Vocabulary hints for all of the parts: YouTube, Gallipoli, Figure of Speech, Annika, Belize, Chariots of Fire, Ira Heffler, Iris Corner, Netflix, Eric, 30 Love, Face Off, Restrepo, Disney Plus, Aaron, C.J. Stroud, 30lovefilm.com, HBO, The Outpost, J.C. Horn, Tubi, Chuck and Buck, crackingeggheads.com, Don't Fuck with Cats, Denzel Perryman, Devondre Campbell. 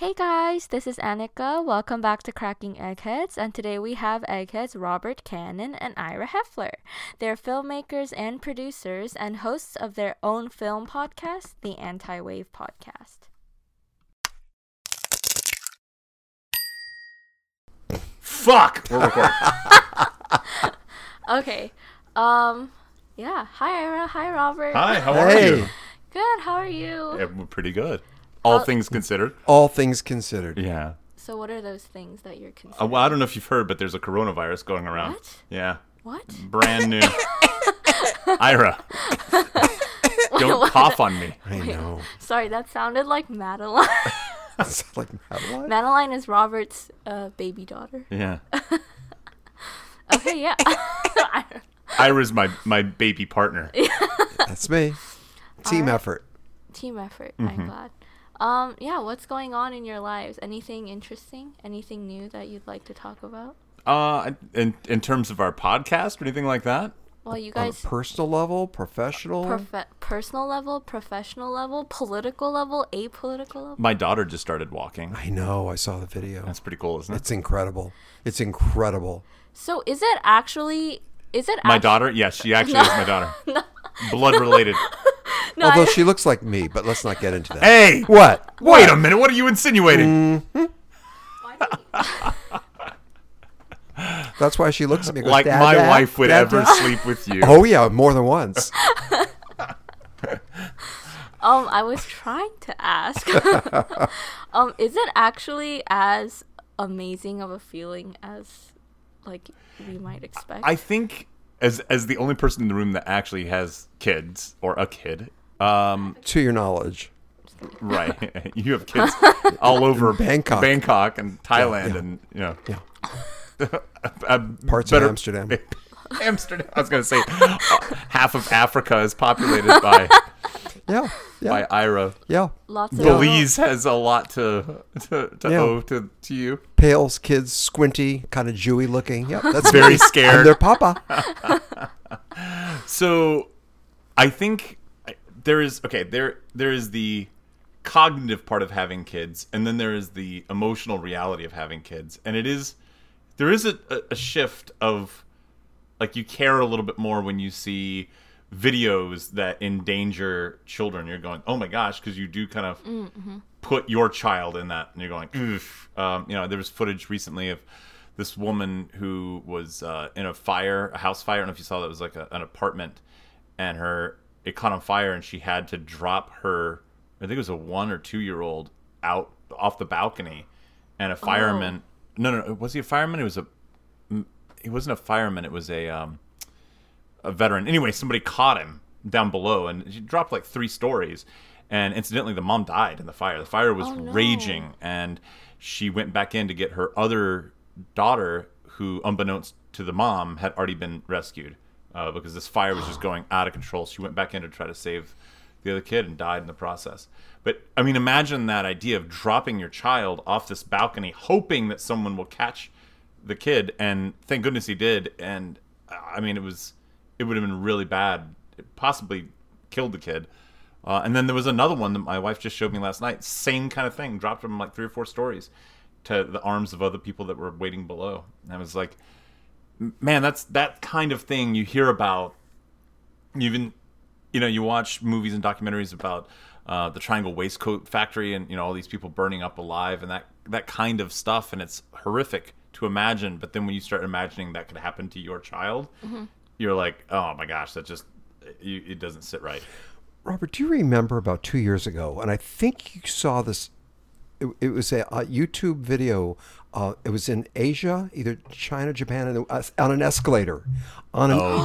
Hey guys, this is Annika. Welcome back to Cracking Eggheads, and today we have Eggheads Robert Cannon and Ira Heffler. They're filmmakers and producers and hosts of their own film podcast, The Anti-Wave Podcast. Fuck! We're recording. Okay. Yeah. Hi, Ira. Hi, Robert. Hi, how are you? Good, how are you? Yeah, we're pretty good. All things considered. Yeah. So what are those things that you're considering? Well, I don't know if you've heard, but there's a coronavirus going around. What? Yeah. What? Brand new. Ira. Don't cough on me. I know. Sorry, that sounded like Madeline. That sounded like Madeline? Madeline is Robert's baby daughter. Yeah. Okay, yeah. Ira's my baby partner. Yeah. That's me. Team effort. Mm-hmm. I'm glad. Yeah, what's going on in your lives? Anything interesting? Anything new that you'd like to talk about? In terms of our podcast or anything like that? Well, you guys... personal level, professional? Personal level, professional level, political level, apolitical level? My daughter just started walking. I know. I saw the video. That's pretty cool, isn't it? It's incredible. So is it actually... My daughter? Yes, she actually is my daughter. No. Blood related. No, although she looks like me, but let's not get into that. Hey! What? Wait a minute. What are you insinuating? Mm-hmm. Why That's why she looks at me. Goes, like dad, my dad, wife would dad, ever dad. Sleep with you. Oh, yeah. More than once. I was trying to ask. Is it actually as amazing of a feeling as like we might expect? I think... As the only person in the room that actually has kids, or a kid. To your knowledge. Right. You have kids all over Bangkok and Thailand and, you know. Yeah. Parts of Amsterdam. Amsterdam. I was going to say half of Africa is populated by by Ira. Yeah. Lots of Belize has a lot to owe to you. Pale kids, squinty, kind of Jewy looking. Yep, that's very scared. And their papa. So, I think there is the cognitive part of having kids, and then there is the emotional reality of having kids, and there is a shift of like you care a little bit more when you see videos that endanger children. You're going, oh my gosh, because you do kind of put your child in that, and you're going, oof. There was footage recently of this woman who was in a house fire. I don't know if you saw that. It was like an apartment, and it caught on fire, and she had to drop her, I think it was a 1 or 2 year old, out off the balcony, and a fireman. Oh. No, was he a fireman? It wasn't a fireman. It was a veteran. Anyway, somebody caught him down below, and she dropped like 3 stories. And incidentally, the mom died in the fire. The fire was raging, and she went back in to get her other daughter, who, unbeknownst to the mom, had already been rescued because this fire was just going out of control. She went back in to try to save the other kid and died in the process. But, I mean, imagine that idea of dropping your child off this balcony, hoping that someone will catch the kid, and thank goodness he did. And, I mean, it would have been really bad. It possibly killed the kid. And then there was another one that my wife just showed me last night. Same kind of thing. Dropped him like 3 or 4 stories to the arms of other people that were waiting below. And I was like, man, that's that kind of thing you hear about. Even, you watch movies and documentaries about the Triangle Waistcoat Factory and, all these people burning up alive and that kind of stuff. And it's horrific to imagine. But then when you start imagining that could happen to your child, you're like, oh my gosh, that just, it doesn't sit right. Robert, do you remember about 2 years ago, and I think you saw this, it was a YouTube video, it was in Asia, either China, Japan, on an escalator. Remember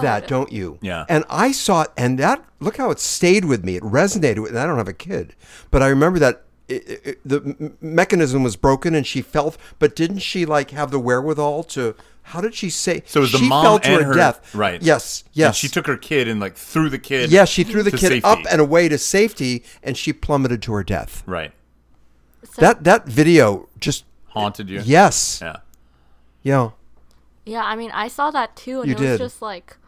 that, don't you? Yeah. And I saw it, and that, look how it stayed with me. It resonated with me. I don't have a kid, but I remember that the mechanism was broken, and she fell, but didn't she like have the wherewithal to... How did she say? So the she mom fell to and her death. Right. Yes. And she took her kid and like threw the kid. Yeah, she threw the kid safety. Up and away to safety, and she plummeted to her death. Right. So that video just haunted you. Yes. Yeah. Yeah, I mean, I saw that too, and was just like,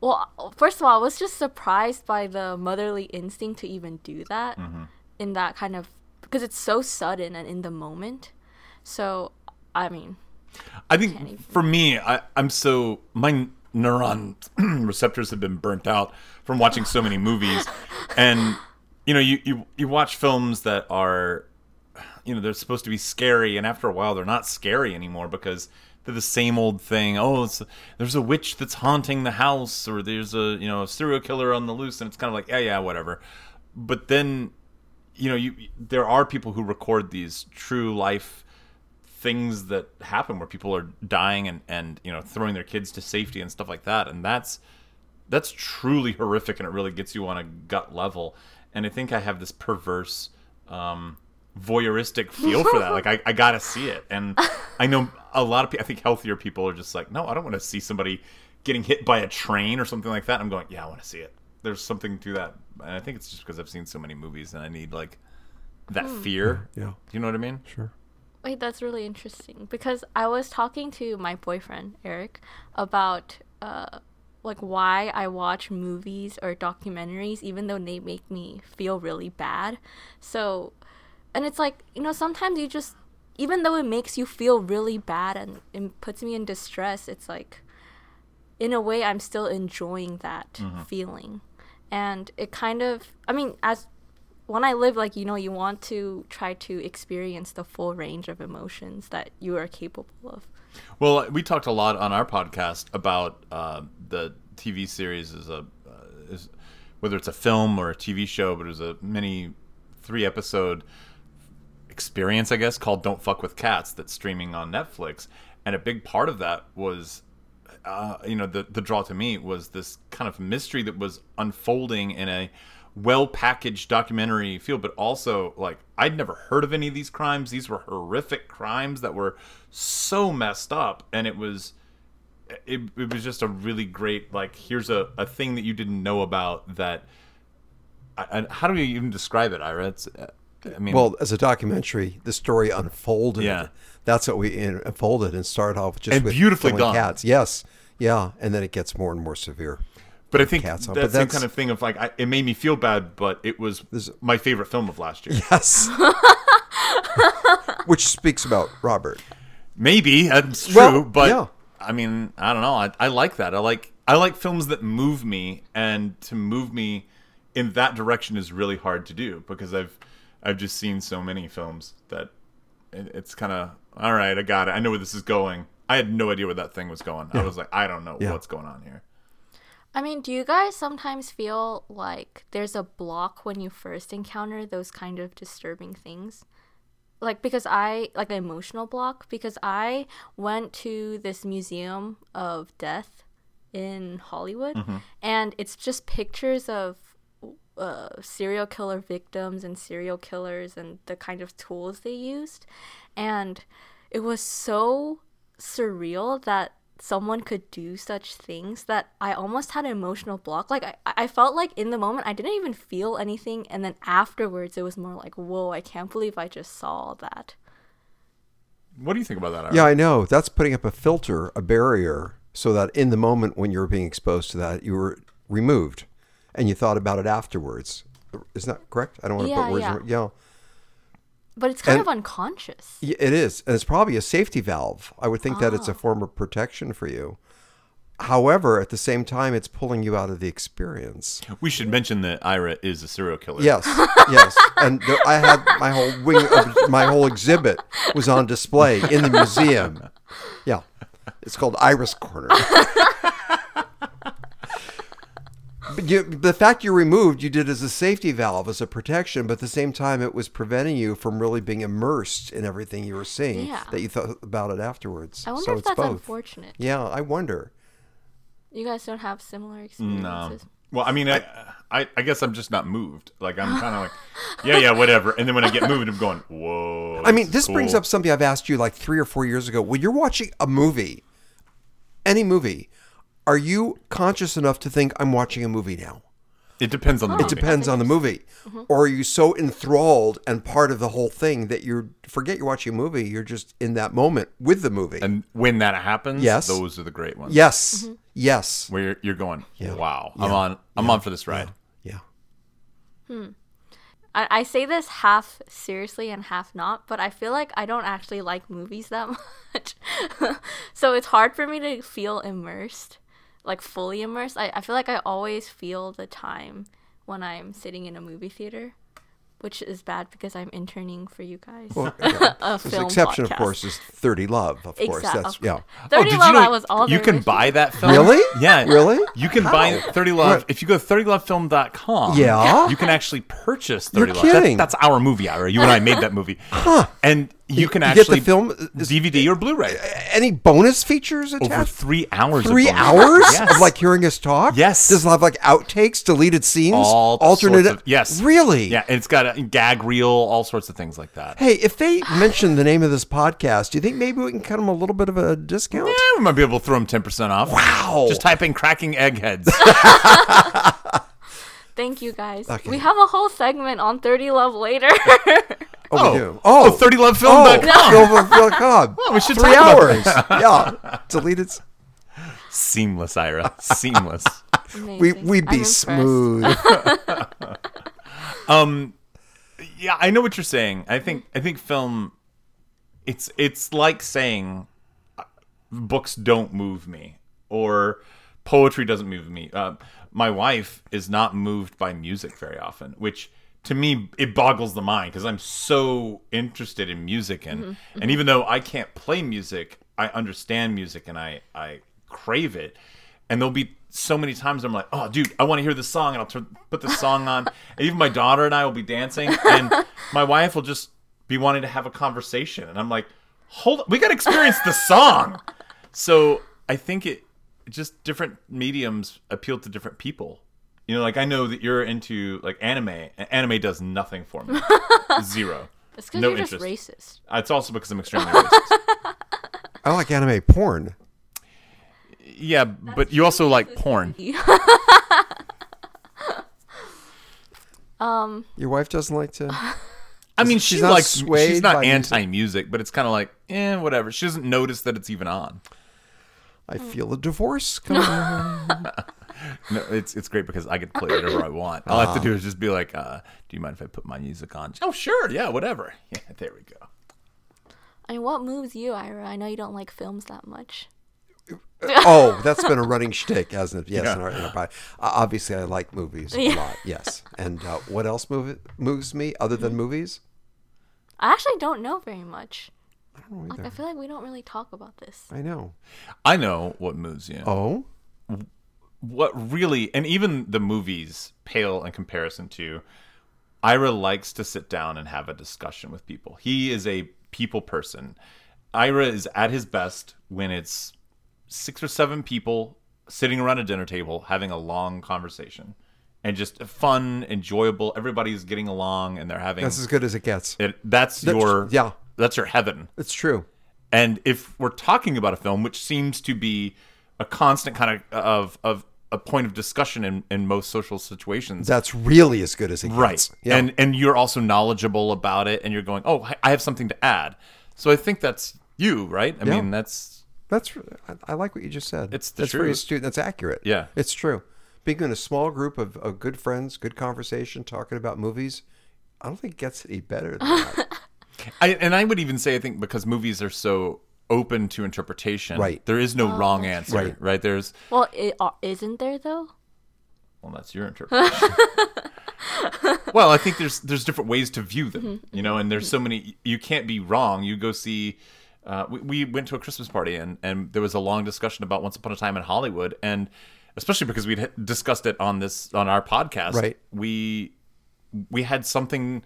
well, first of all, I was just surprised by the motherly instinct to even do that in that kind of because it's so sudden and in the moment. So, I mean, I think for me, I'm so, my neuron receptors have been burnt out from watching so many movies. And, you know, you watch films that are, you know, they're supposed to be scary. And after a while, they're not scary anymore because they're the same old thing. Oh, there's a witch that's haunting the house, or there's a, you know, a serial killer on the loose. And it's kind of like, yeah, whatever. But then, you know, there are people who record these true life things that happen where people are dying and you know, throwing their kids to safety and stuff like that, and that's truly horrific, and it really gets you on a gut level. And I think I have this perverse voyeuristic feel for that. Like I gotta see it. And I know a lot of people, I think healthier people are just like, no, I don't want to see somebody getting hit by a train or something like that. I'm going, yeah, I want to see it. There's something to that. And I think it's just because I've seen so many movies and I need like that fear. Yeah, you know what I mean? Sure. Wait, that's really interesting, because I was talking to my boyfriend, Eric, about like why I watch movies or documentaries, even though they make me feel really bad. So, and it's like, you know, sometimes you just, even though it makes you feel really bad and it puts me in distress, it's like, in a way, I'm still enjoying that feeling. And it kind of, I mean, as when I live, like, you know, you want to try to experience the full range of emotions that you are capable of. Well, we talked a lot on our podcast about the TV series is whether it's a film or a TV show, but it was a mini 3-episode experience, I guess, called Don't Fuck with Cats, that's streaming on Netflix. And a big part of that was, you know, the draw to me was this kind of mystery that was unfolding in a well-packaged documentary feel, but also, like, I'd never heard of any of these crimes. These were horrific crimes that were so messed up, and it was just a really great, like, here's a thing that you didn't know about that. How do you even describe it, Ira? Well, as a documentary, the story unfolded. Yeah, that's what we unfolded and started off just and with beautifully done cats. Yes, yeah, and then it gets more and more severe. But I think that's the kind of thing of like, it made me feel bad, but it was my favorite film of last year. Yes. Which speaks about Robert. Maybe. That's true. Well, but yeah. I mean, I don't know. I like that. I like films that move me, and to move me in that direction is really hard to do because I've just seen so many films that it's kind of, all right, I got it. I know where this is going. I had no idea where that thing was going. Yeah. I was like, I don't know what's going on here. I mean, do you guys sometimes feel like there's a block when you first encounter those kind of disturbing things? Like, because like an emotional block, because I went to this museum of death in Hollywood, and it's just pictures of serial killer victims and serial killers and the kind of tools they used. And it was so surreal that someone could do such things that I almost had an emotional block. Like I felt like in the moment I didn't even feel anything, and then afterwards it was more like, whoa, I can't believe I just saw all that. What do you think about that, Aaron? Yeah, I know. That's putting up a filter, a barrier, so that in the moment when you were being exposed to that, you were removed and you thought about it afterwards. Isn't that correct? I don't want to put words in. Yeah. But it's kind of unconscious. It is. And it's probably a safety valve. I would think that it's a form of protection for you. However, at the same time, it's pulling you out of the experience. We should mention that Ira is a serial killer. Yes, yes. And I had my whole exhibit was on display in the museum. Yeah. It's called Iris Corner. But the fact you're removed, you did as a safety valve, as a protection, but at the same time, it was preventing you from really being immersed in everything you were seeing that you thought about it afterwards. I wonder if that's both. Unfortunate. Yeah, I wonder. You guys don't have similar experiences? No. Well, I mean, I guess I'm just not moved. Like, I'm kind of like, yeah, whatever. And then when I get moved, I'm going, whoa. I mean, this brings up something I've asked you like 3 or 4 years ago. When you're watching a movie, any movie, are you conscious enough to think I'm watching a movie now? It depends on the movie. It depends on the movie. Mm-hmm. Or are you so enthralled and part of the whole thing that you forget you're watching a movie, you're just in that moment with the movie. And when that happens, those are the great ones. Yes. Mm-hmm. Yes. Where you're going, wow, I'm on for this ride. Yeah. I say this half seriously and half not, but I feel like I don't actually like movies that much. So it's hard for me to feel immersed, like fully immersed. I feel like I always feel the time when I'm sitting in a movie theater, which is bad because I'm interning for you guys. Well, yeah. Exception, podcast. Of course, is 30 Love, of course. That's, yeah. 30 Love, you know, I was all there. You can buy that film. Really? Yeah. Really? You can buy 30 Love. If you go to 30lovefilm.com, yeah, you can actually purchase 30 Love. That's our movie, Ira. You and I made that movie. Huh. And you can actually get the film DVD or Blu-ray. Any bonus features attached? Over 3 hours. 3 hours? Yes. Of like hearing us talk? Yes. Does it have like outtakes, deleted scenes? All alternate. Sorts of, yes. Really? Yeah. And it's got a gag reel, all sorts of things like that. Hey, if they mention the name of this podcast, do you think maybe we can cut them a little bit of a discount? Yeah, we might be able to throw them 10% off. Wow. Just type in Cracking Eggheads. Thank you, guys. Okay. We have a whole segment on 30 Love later. We do. 30lovefilm.com. Well, we should talk about 3 hours. Yeah. Deleted. Seamless, Ira. Seamless. Amazing. We'd be smooth. Yeah, I know what you're saying. I think film, it's like saying books don't move me or poetry doesn't move me. My wife is not moved by music very often, which to me, it boggles the mind because I'm so interested in music. And, and even though I can't play music, I understand music and I crave it. And there'll be so many times I'm like, oh, dude, I want to hear this song. And I'll put the song on. And even my daughter and I will be dancing. And my wife will just be wanting to have a conversation. And I'm like, hold on. We got to experience the song. So I think it just different mediums appeal to different people. You know, like I know that you're into like anime. Anime does nothing for me. Zero. It's because you're interest. Just racist. It's also because I'm extremely racist. I like anime porn. Yeah, that's but you also like porn. Your wife doesn't like to. I mean, she's like she's not anti-music, but it's kind of like whatever. She doesn't notice that it's even on. I feel a divorce coming. No, it's great because I get to play whatever I want. All I have to do is just be like, do you mind if I put my music on? Oh, sure. Yeah, whatever. Yeah, there we go. I mean, what moves you, Ira? I know you don't like films that much. Oh, that's been a running shtick, hasn't it? Yes. Yeah. In our obviously, I like movies a lot. Yes. And what else moves me other than movies? I actually don't know very much. I don't know either. I feel like we don't really talk about this. I know what moves you. Oh? What really, and even the movies pale in comparison to, Ira likes to sit down and have a discussion with people. He is a people person. Ira is at his best when it's 6 or 7 people sitting around a dinner table having a long conversation. And just fun, enjoyable, everybody's getting along and they're having... That's as good as it gets. That's your heaven. It's true. And if we're talking about a film, which seems to be a constant kind of a point of discussion in most social situations. That's really as good as it gets. Right. Yeah. And you're also knowledgeable about it and you're going, oh, I have something to add. So I think that's you, right? I mean, that's I like what you just said. It's the truth. Very astute. That's accurate. Yeah. It's true. Being in a small group of good friends, good conversation, talking about movies, I don't think it gets any better than that. I would even say, I think, because movies are so open to interpretation, right? There is no wrong answer, right? Isn't there though? Well, that's your interpretation. Well, I think there's different ways to view them, you know, and there's so many. You can't be wrong. You go see. We went to a Christmas party, and there was a long discussion about Once Upon a Time in Hollywood, and especially because we discussed it on our podcast, right? We had something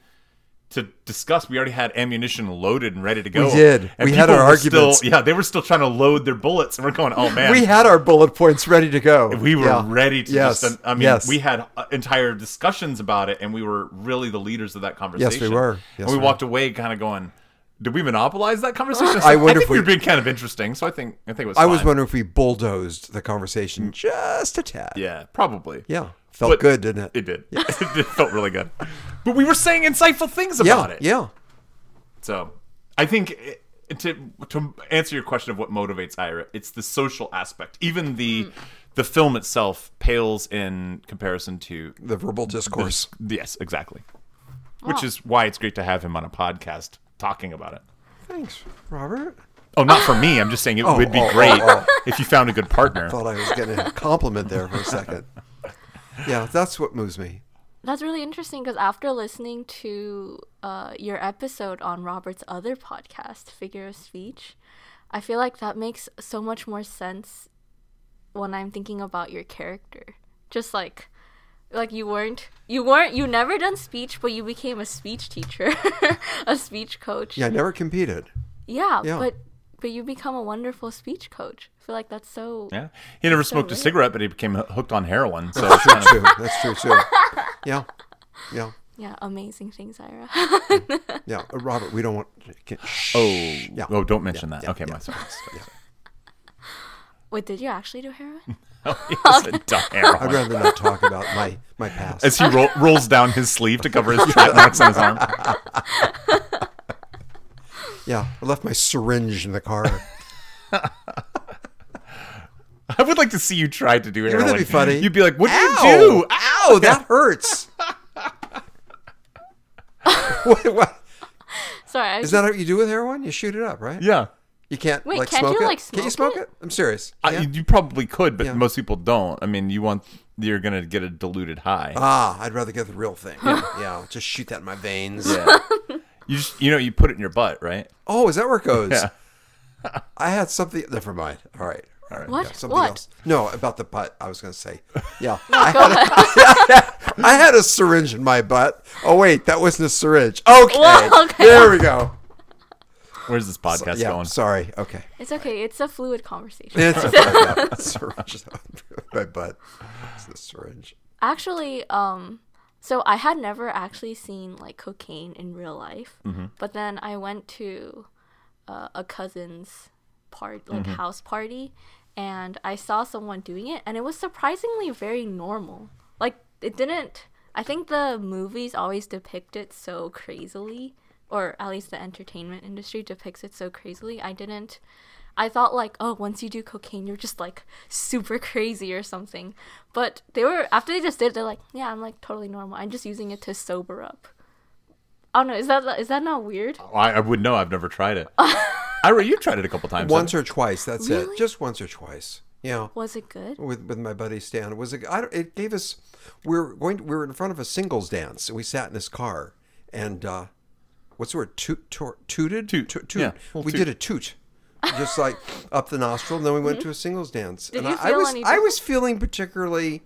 to discuss. We already had ammunition loaded and ready to go. We did. And we had our arguments. They were still trying to load their bullets, and we're going, oh, man. We had our bullet points ready to go. We were ready to just, I mean, we had entire discussions about it, and we were really the leaders of that conversation. Yes, we were. Yes, and we walked away kind of going, did we monopolize that conversation? I think we were being kind of interesting, so I think it was fine. I was wondering if we bulldozed the conversation just a tad. Yeah, probably. Yeah. Felt good, didn't it? It did. Yeah. It felt really good. But we were saying insightful things about it. Yeah. So I think to answer your question of what motivates Ira, it's the social aspect. Even the film itself pales in comparison to... The verbal discourse. Yes, exactly. which is why it's great to have him on a podcast talking about it. Thanks, Robert. Oh, not for me. I'm just saying it would be great if you found a good partner. I thought I was getting a compliment there for a second. Yeah, that's what moves me. That's really interesting because after listening to your episode on Robert's other podcast, Figure of Speech, I feel like that makes so much more sense when I'm thinking about your character. Just like you never done speech, but you became a speech teacher, a speech coach. Yeah, I never competed. Yeah. But you become a wonderful speech coach. I feel like that's so... Yeah. He never smoked a cigarette, but he became hooked on heroin. So that's true, too. That's true, too. Yeah. Yeah. Yeah, amazing things, Ira. Yeah. Robert, we don't want... don't mention that. Yeah, okay, my sorry. Wait, did you actually do heroin? No, he hasn't done heroin. I'd rather not talk about my past. As he rolls down his sleeve to cover his track marks on his arm. Yeah, I left my syringe in the car. I would like to see you try to do heroin. Wouldn't that be funny? You'd be like, what did you do? Ow, that hurts. What? Sorry. Is that what you do with heroin? You shoot it up, right? Yeah. You can't smoke it? Can you smoke it? I'm serious. You probably could, but most people don't. I mean, you're going to get a diluted high. I'd rather get the real thing. Yeah, just shoot that in my veins. Yeah. You just, you put it in your butt, right? Oh, is that where it goes? Yeah. I had something. Never mind. All right. What? Yeah, something else. No, about the butt. I was going to say. Yeah. I had a syringe in my butt. Oh wait, that wasn't a syringe. Okay. Whoa, okay. There we go. Where's this podcast going? Sorry. Okay. It's okay. Right. It's a fluid conversation. It's a syringe. My butt. It's a syringe. Actually, so I had never actually seen cocaine in real life, mm-hmm. but then I went to a cousin's mm-hmm. house party, and I saw someone doing it, and it was surprisingly very normal. I think the movies always depict it so crazily, or at least the entertainment industry depicts it so crazily. I thought once you do cocaine, you're just super crazy or something. But after they just did it, they're like, yeah, I'm totally normal. I'm just using it to sober up. I don't know. Is that not weird? Oh, I would know. I've never tried it. Ira, you tried it a couple times. Once or twice. That's really? It. Just once or twice. Yeah. Was it good? With my buddy Stan, it gave us. We were in front of a singles dance, and we sat in his car, and what's the word? Tooted? Toot. Yeah, did a toot. Just up the nostril, and then we went to a singles dance. Did and you feel I was feeling particularly,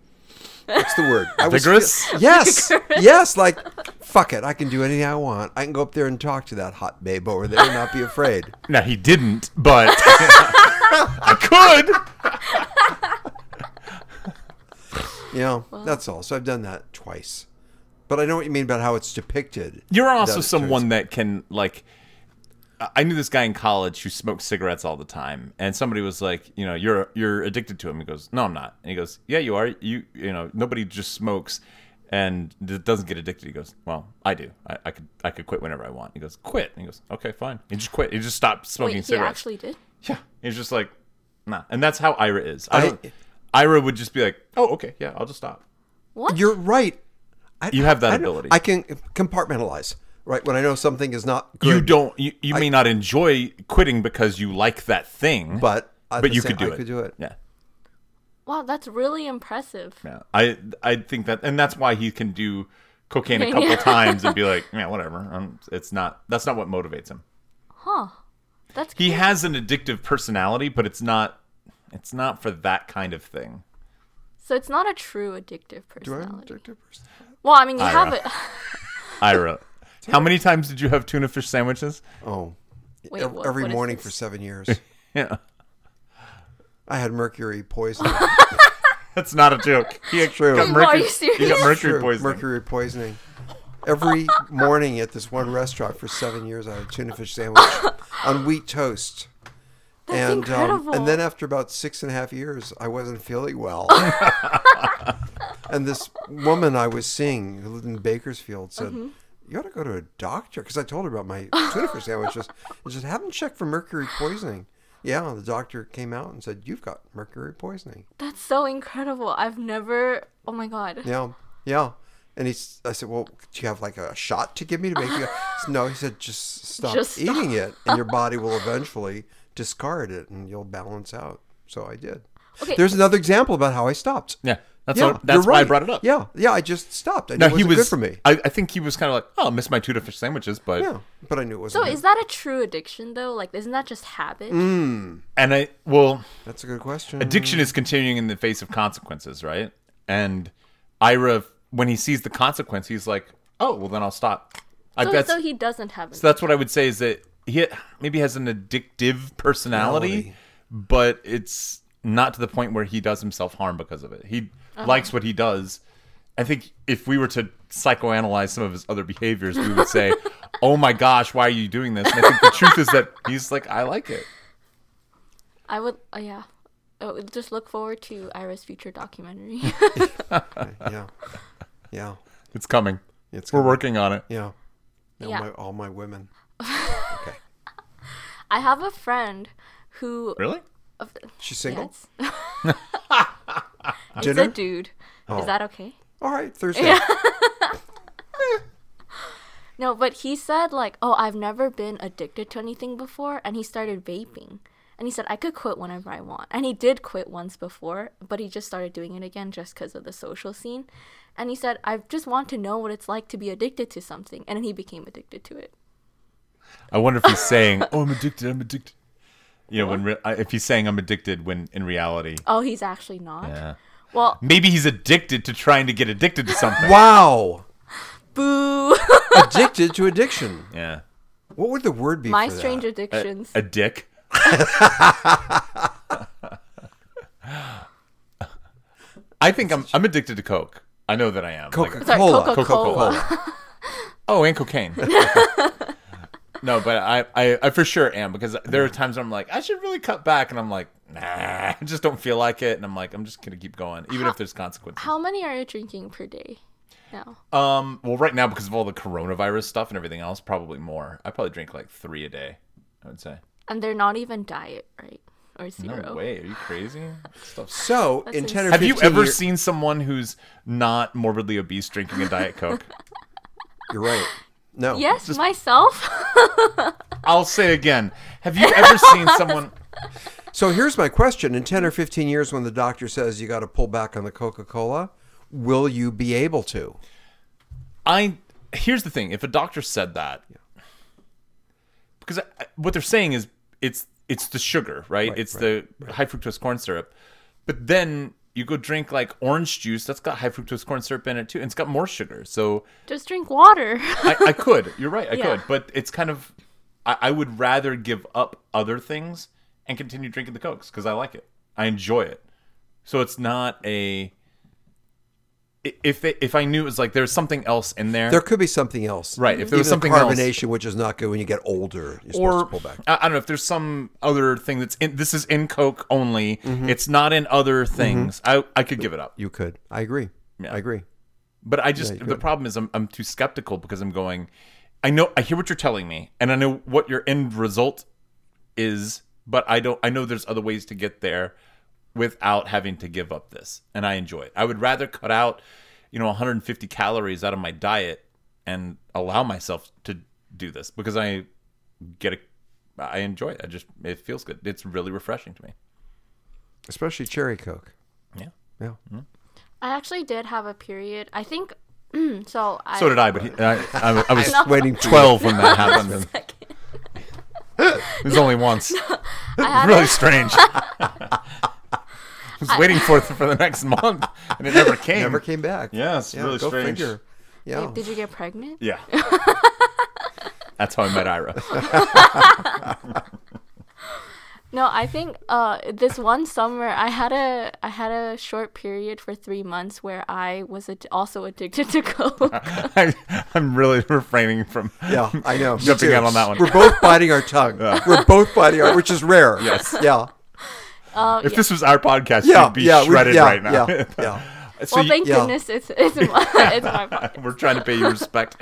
what's the word? Vigorous? Yes, fuck it, I can do anything I want. I can go up there and talk to that hot babe over there and not be afraid. Now, he didn't, but I could. That's all. So I've done that twice. But I know what you mean about how it's depicted. You're also someone that can, I knew this guy in college who smoked cigarettes all the time, and somebody was like, you're addicted to him. He goes, no, I'm not. And he goes, yeah, you are. Nobody just smokes and doesn't get addicted. He goes, well, I do. I could quit whenever I want. He goes, quit. And he goes, okay, fine. He just quit. He just stopped smoking cigarettes. He actually did? Yeah. He's just like, nah. And that's how Ira is. Ira would just be like, oh, okay, yeah, I'll just stop. What? You're right. You have that ability. I can compartmentalize. Right, when I know something is not good. You may not enjoy quitting because you like that thing, but you could do it. Yeah. Wow, that's really impressive. Yeah. I think that, and that's why he can do cocaine a couple times and be like, yeah, whatever. That's not what motivates him. Huh. That's cute. He has an addictive personality, but it's not for that kind of thing. So it's not a true addictive personality. Do I have an addictive personality? Well, I mean, you have it. Ira. How many times did you have tuna fish sandwiches? Oh, wait, every morning for 7 years. Yeah. I had mercury poisoning. That's not a joke. He actually got mercury, he got mercury poisoning. Mercury poisoning. Every morning at this one restaurant for 7 years, I had a tuna fish sandwich on wheat toast. That's incredible. And then after about 6.5 years, I wasn't feeling well. And this woman I was seeing who lived in Bakersfield said, mm-hmm. you ought to go to a doctor, because I told her about my tuna fish sandwiches. I just have them checked for mercury poisoning. Yeah, the doctor came out and said, you've got mercury poisoning. That's so incredible. I've never... Oh, my God. Yeah. And I said, well, do you have like a shot to give me to make you? No, he said, just stop eating it, and your body will eventually discard it, and you'll balance out. So I did. Okay. There's another example about how I stopped. Yeah. That's why I brought it up. Yeah. Yeah, I just stopped. I knew it wasn't good for me. I think he was kind of like, oh, I miss my tuna fish sandwiches, but... Yeah, but I knew it wasn't good. Is that a true addiction, though? Like, isn't that just habit? And that's a good question. Addiction is continuing in the face of consequences, right? And Ira, when he sees the consequence, he's like, oh, well, then I'll stop. So he doesn't have... So that's what I would say is that he maybe has an addictive personality, but it's not to the point where he does himself harm because of it. He... likes what he does. I think if we were to psychoanalyze some of his other behaviors, we would say, oh my gosh, why are you doing this? And I think the truth is that he's like, I like it. I would, yeah. I would just look forward to Ira's future documentary. Yeah. Yeah. It's coming. We're working on it. Yeah. All my women. Okay. I have a friend who... Really? She's single? Yes. It's a dude. Oh. Is that okay? All right, Thursday. Yeah. No, but he said like, oh, I've never been addicted to anything before. And he started vaping. And he said, I could quit whenever I want. And he did quit once before, but he just started doing it again just because of the social scene. And he said, I just want to know what it's like to be addicted to something. And then he became addicted to it. I wonder if he's saying, oh, I'm addicted. You know, if he's saying I'm addicted when in reality... Oh, he's actually not? Yeah. Well... Maybe he's addicted to trying to get addicted to something. Wow. Boo. Addicted to addiction. Yeah. What would the word be for that? My strange addictions. A dick. I think I'm addicted to Coke. I know that I am. Coca-Cola. Oh, and cocaine. No, but I for sure am, because there are times where I'm like, I should really cut back. And I'm like, nah, I just don't feel like it. And I'm like, I'm just going to keep going, even if there's consequences. How many are you drinking per day now? Well, right now, because of all the coronavirus stuff and everything else, probably more. I probably drink like 3 a day, I would say. And they're not even diet, right? Or zero. No way. Are you crazy? So, in 10 or 15 years... Have you ever seen someone who's not morbidly obese drinking a Diet Coke? You're right. No. Yes, myself. I'll say again. Have you ever seen someone... So here's my question. In 10 or 15 years when the doctor says you got to pull back on the Coca-Cola, will you be able to? Here's the thing. If a doctor said that... Yeah. Because what they're saying is it's the sugar, right? It's the high fructose corn syrup. But then... You go drink like orange juice. That's got high fructose corn syrup in it too. And it's got more sugar. So just drink water. I could. You're right. I could. But it's kind of, I would rather give up other things and continue drinking the Cokes because I like it. I enjoy it. So it's not a, if I knew it was like there's something else in there. There could be something else. Right. If there was something else. Carbonation, which is not good when you get older. You're supposed to pull back. I don't know if there's some other thing that's in, this is in Coke only. Mm-hmm. It's not in other things. Mm-hmm. I could give it up. You could. I agree. Yeah. I agree. But I just, the problem is I'm too skeptical because I'm going, I know, I hear what you're telling me and I know what your end result is, but I know there's other ways to get there without having to give up this. And I enjoy it. I would rather cut out, 150 calories out of my diet and allow myself to do this because I enjoy it. It feels good. It's really refreshing to me. Especially cherry Coke. Yeah. Yeah. Mm-hmm. I actually did have a period. I think, So did I, but I was waiting 12 when that happened. It was only once. Really strange. I was waiting for the next month, and it never came. Never came back. Yeah, it's really strange. Yeah. Wait, did you get pregnant? Yeah. That's how I met Ira. No, I think this one summer I had a short period for 3 months where I was also addicted to Coke. I'm really refraining from jumping out on that one. We're both biting our tongue. Yeah. Which is rare. Yes. Yeah. If this was our podcast, you'd be shredded right now. Yeah, yeah. So goodness, it's my podcast. We're trying to pay you respect.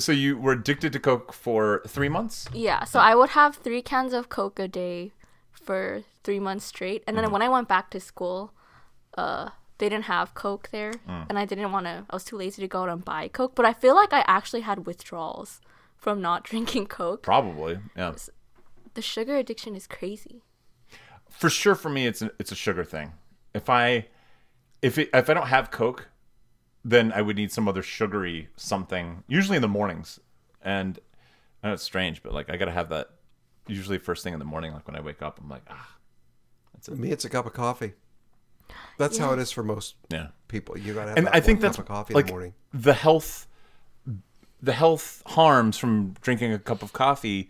So you were addicted to Coke for 3 months? Yeah. So I would have 3 cans of Coke a day for 3 months straight, and then when I went back to school, they didn't have Coke there, and I didn't want to. I was too lazy to go out and buy Coke, but I feel like I actually had withdrawals from not drinking Coke. Probably, yeah. The sugar addiction is crazy. For sure, for me, it's a sugar thing. If I don't have Coke, then I would need some other sugary something, usually in the mornings. And I know it's strange, but like I gotta have that usually first thing in the morning. Like when I wake up, I'm like, that's it. For me, it's a cup of coffee. That's how it is for most people. You gotta have a cup of coffee in the morning. The health harms from drinking a cup of coffee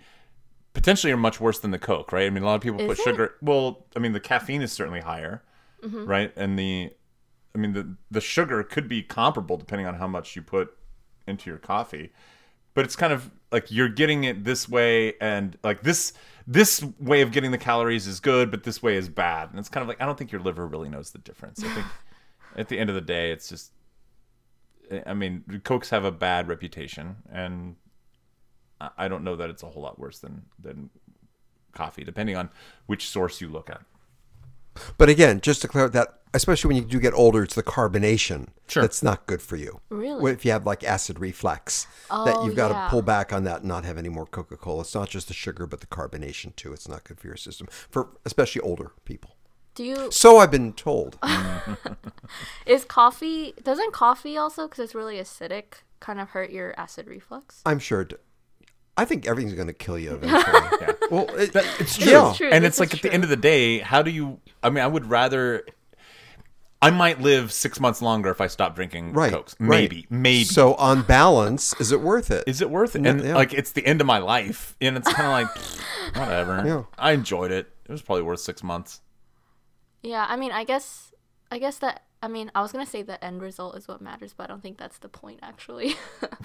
potentially are much worse than the Coke, right? I mean, a lot of people put sugar. Well, I mean, the caffeine is certainly higher, right? And the sugar could be comparable depending on how much you put into your coffee. But it's kind of like you're getting it this way, and like this way of getting the calories is good, but this way is bad. And it's kind of like I don't think your liver really knows the difference. I think at the end of the day, it's just, I mean, Cokes have a bad reputation, and I don't know that it's a whole lot worse than coffee, depending on which source you look at. But again, just to clarify that, especially when you do get older, it's the carbonation that's not good for you. Really? If you have like acid reflux, that you've got to pull back on that and not have any more Coca-Cola. It's not just the sugar, but the carbonation too. It's not good for your system, for especially older people. So I've been told. Doesn't coffee also, because it's really acidic, kind of hurt your acid reflux? I'm sure it does. I think everything's going to kill you eventually. Well, it's true. Yeah. And it's like at the end of the day, how do you... I mean, I would rather... I might live 6 months longer if I stop drinking Cokes. Maybe. So on balance, is it worth it? And like, it's the end of my life. And it's kind of like, whatever. Yeah. I enjoyed it. It was probably worth 6 months. Yeah, I mean, I guess that... I mean, I was going to say the end result is what matters, but I don't think that's the point, actually.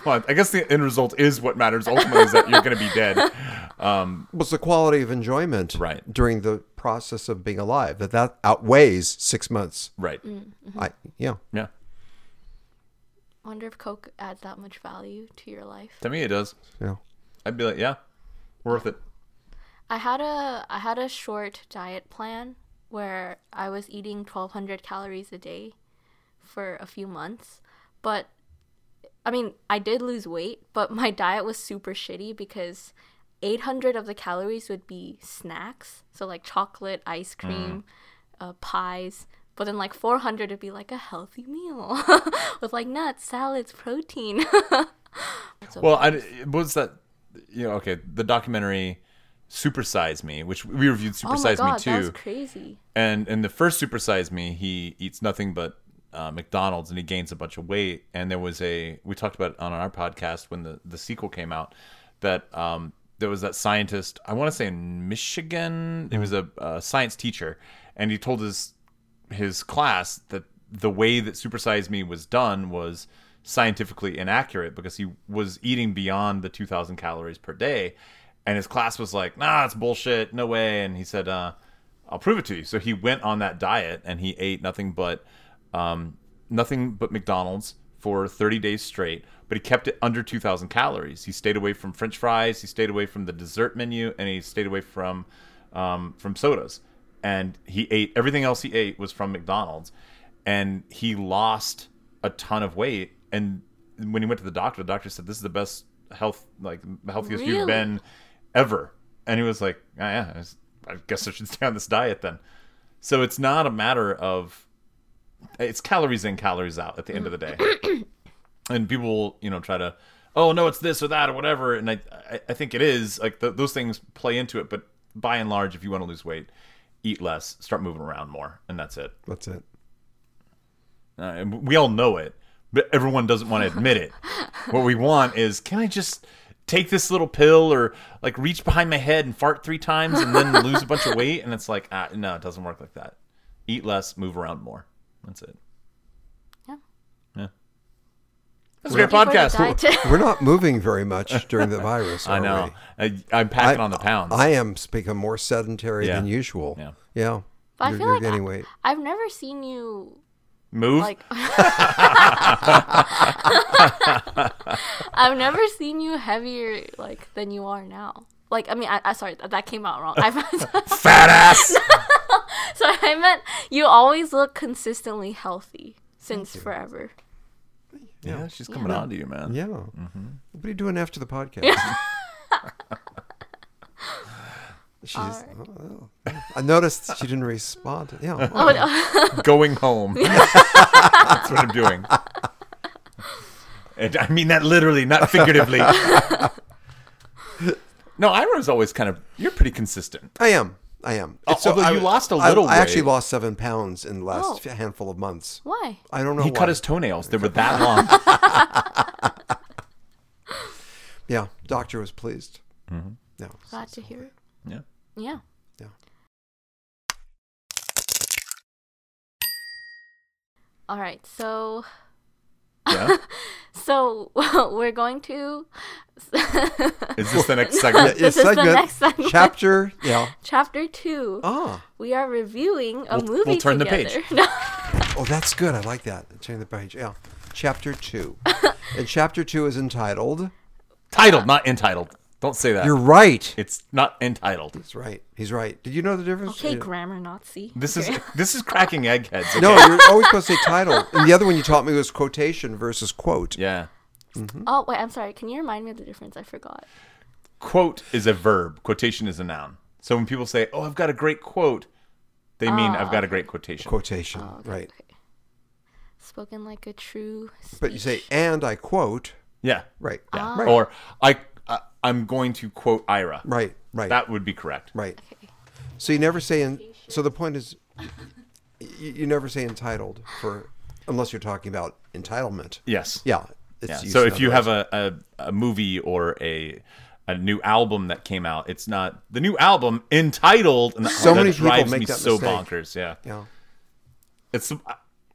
Well, I guess the end result is what matters. Ultimately, is that you're going to be dead. It's the quality of enjoyment during the process of being alive. That outweighs 6 months. Right. Mm-hmm. Yeah. I wonder if Coke adds that much value to your life. To me, it does. Yeah. I'd be like, worth it. I had a short diet plan where I was eating 1,200 calories a day for a few months. But, I mean, I did lose weight, but my diet was super shitty because 800 of the calories would be snacks. So, like, chocolate, ice cream, pies. But then, like, 400 would be, like, a healthy meal with, like, nuts, salads, protein. The documentary... Super Size Me, which we reviewed Super Size Me too. That's crazy. And the first Super Size Me, he eats nothing but McDonald's, and he gains a bunch of weight. And there was we talked about it on our podcast when the sequel came out, that there was that scientist, I want to say in Michigan, he was a science teacher, and he told his class that the way that Super Size Me was done was scientifically inaccurate because he was eating beyond the 2,000 calories per day. And his class was like, nah, it's bullshit, no way. And he said, I'll prove it to you. So he went on that diet, and he ate nothing but McDonald's for 30 days straight. But he kept it under 2,000 calories. He stayed away from French fries. He stayed away from the dessert menu, and he stayed away from sodas. And he ate everything else he ate was from McDonald's. And he lost a ton of weight. And when he went to the doctor said, this is the best health, like the healthiest you've been ever. And he was like, I guess I should stay on this diet then. So it's not a matter of, it's calories in, calories out at the end of the day. And people will, try to, oh no, it's this or that or whatever. And I think it is like those things play into it. But by and large, if you want to lose weight, eat less, start moving around more. And that's it. That's it. And we all know it, but everyone doesn't want to admit it. What we want is, can I just take this little pill or like reach behind my head and fart 3 times and then lose a bunch of weight? And it's like, no, it doesn't work like that. Eat less, move around more. That's it. Yeah. That's a great podcast. We're not moving very much during the virus. I know. I'm packing on the pounds. I am become more sedentary than usual. Yeah. But I feel like anyway. I've never seen you... move? Like, I've never seen you heavier like than you are now. Like, I mean, I sorry, that came out wrong. I meant fat ass. So I meant you always look consistently healthy since forever. Yeah, she's coming on to you, man. Yeah. Mm-hmm. What are you doing after the podcast? She's. Right. Oh, oh. I noticed she didn't respond. Yeah. Oh, no. Going home. That's what I'm doing. And I mean that literally, not figuratively. No, Ira's always kind of. You're pretty consistent. I am. Although you lost a little weight. I actually lost 7 pounds in the last handful of months. Why? I don't know. He cut his toenails. They were that long. Yeah, doctor was pleased. Mm-hmm. Yeah, glad to hear it. Yeah. Yeah. Yeah. All right, so. Yeah. So we're going to. Is this the next segment? This is the next segment. Chapter. Yeah. Chapter 2. Oh. We are reviewing a movie. We'll turn together. The page. Oh, that's good. I like that. Turn the page. Yeah. Chapter 2. And Chapter 2 is entitled. Titled, not entitled. Don't say that. You're right. It's not entitled. That's right. He's right. Did you know the difference? Okay, grammar Nazi. This is cracking eggheads. Okay? No, you're always supposed to say title. And the other one you taught me was quotation versus quote. Yeah. Mm-hmm. Oh, wait, I'm sorry. Can you remind me of the difference? I forgot. Quote is a verb. Quotation is a noun. So when people say, oh, I've got a great quote, they mean I've got a great quotation. Quotation, right. Okay. Spoken like a true speech. But you say, and I quote. Yeah. Right. Yeah. Right. Or I'm going to quote Ira. Right, right. That would be correct. Right. Okay. So you never say, so the point is, you never say entitled unless you're talking about entitlement. Yes. Yeah. So if you have a movie or a new album that came out, it's not the new album entitled. And so many people make that mistake. Bonkers. Yeah. Yeah.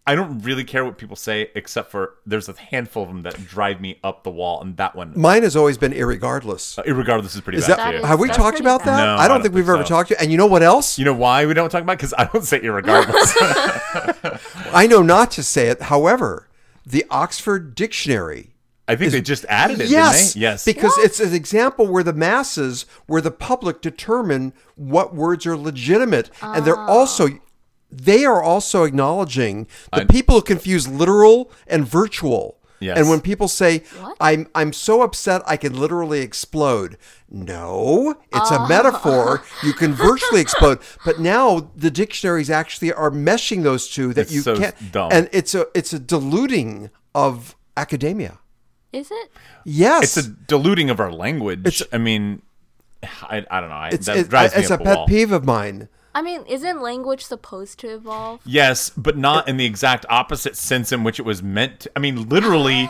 I don't really care what people say, except for there's a handful of them that drive me up the wall, and that one. Mine has always been irregardless. Irregardless is pretty bad too. Have we talked about that? No, I don't think we've ever talked to. And you know what else? You know why we don't talk about it? Because I don't say irregardless. I know not to say it. However, the Oxford Dictionary. I think they just added it, didn't they? Yes. Because it's an example where the masses, where the public determine what words are legitimate. And they're also... They are also acknowledging that people confuse literal and virtual. Yes. And when people say, what? I'm so upset I can literally explode. No, it's a metaphor. You can virtually explode. But now the dictionaries actually are meshing those two that it's you so can't. Dumb. And it's a diluting of academia. Is it? Yes. It's a diluting of our language. I don't know. It's a pet peeve of mine. I mean, isn't language supposed to evolve? Yes, but not in the exact opposite sense in which it was meant to. I mean, literally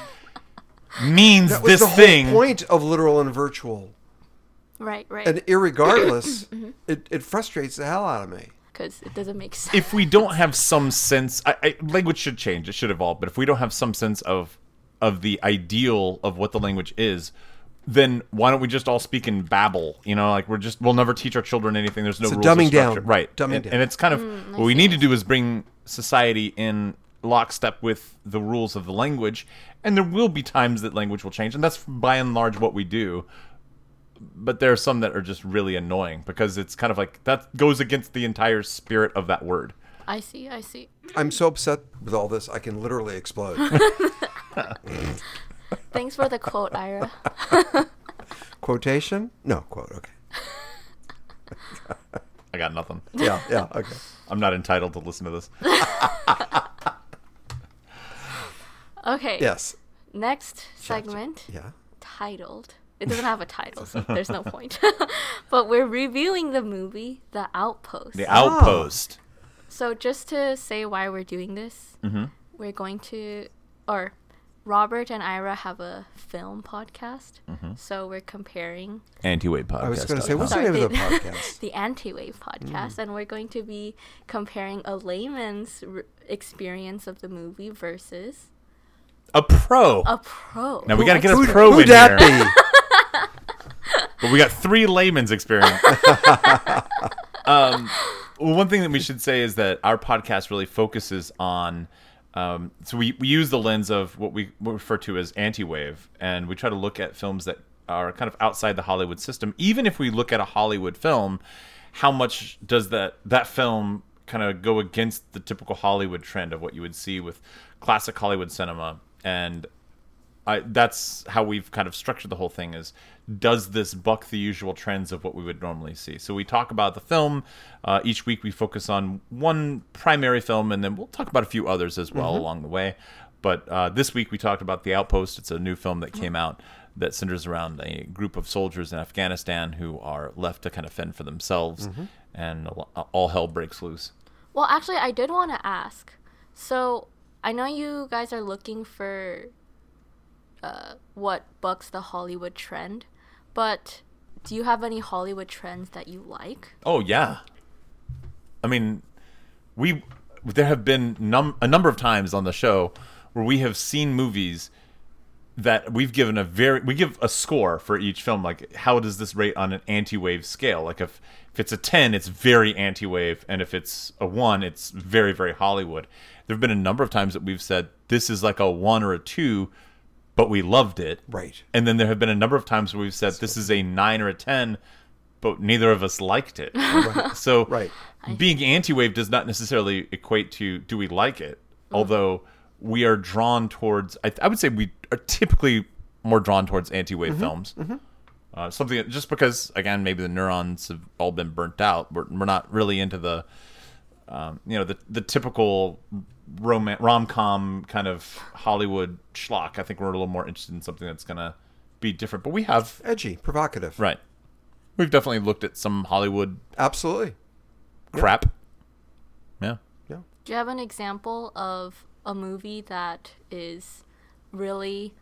means that was this thing. The whole point of literal and virtual. Right, right. And irregardless, it frustrates the hell out of me. Because it doesn't make sense. If we don't have some sense, language should change, it should evolve, but if we don't have some sense of the ideal of what the language is, then why don't we just all speak in Babel? You know, like we'll never teach our children anything. There's no rules or structure. Down. Right. Dumbing down. And it's kind of what we need to do is bring society in lockstep with the rules of the language. And there will be times that language will change. And that's by and large what we do. But there are some that are just really annoying because it's kind of like that goes against the entire spirit of that word. I see. I'm so upset with all this. I can literally explode. Thanks for the quote, Ira. Quotation? No, quote. Okay. I got nothing. Yeah, okay. I'm not entitled to listen to this. Okay. Yes. Next segment. Yeah. Titled. It doesn't have a title, so there's no point. But we're reviewing the movie, The Outpost. The Outpost. So just to say why we're doing this, we're going to... or. Robert and Ira have a film podcast, so we're comparing... Anti-Wave Podcast. I was going to say, what's the name of the podcast? The Anti-Wave Podcast, and we're going to be comparing a layman's experience of the movie versus... A pro. Now, we got to get a pro in here. Who'd that be? But we got 3 layman's experience. Well, one thing that we should say is that our podcast really focuses on... So we use the lens of what we refer to as anti-wave, and we try to look at films that are kind of outside the Hollywood system. Even if we look at a Hollywood film, how much does that film kind of go against the typical Hollywood trend of what you would see with classic Hollywood cinema? And that's how we've kind of structured the whole thing, is does this buck the usual trends of what we would normally see? So we talk about the film. Each week we focus on one primary film, and then we'll talk about a few others as well along the way. But this week we talked about The Outpost. It's a new film that came out that centers around a group of soldiers in Afghanistan who are left to kind of fend for themselves, and all hell breaks loose. Well, actually, I did want to ask. So I know you guys are looking for what bucks the Hollywood trend, but do you have any Hollywood trends that you like? Oh, yeah. I mean, there have been a number of times on the show where we have seen movies that we've given we give a score for each film. Like, how does this rate on an anti-wave scale? Like, if it's a 10, it's very anti-wave, and if it's a 1, it's very, very Hollywood. There have been a number of times that we've said, this is like a 1 or a 2, but we loved it. Right. And then there have been a number of times where we've said, this is a 9 or a 10, but neither of us liked it. Right. So being anti-wave does not necessarily equate to, do we like it? Although we are drawn towards, I would say we are typically more drawn towards anti-wave films. Something just because, again, maybe the neurons have all been burnt out. We're not really into the, the typical rom-com kind of Hollywood schlock. I think we're a little more interested in something that's going to be different. But we have... edgy, provocative. Right. We've definitely looked at some Hollywood... absolutely. Crap. Yeah. Do you have an example of a movie that is really...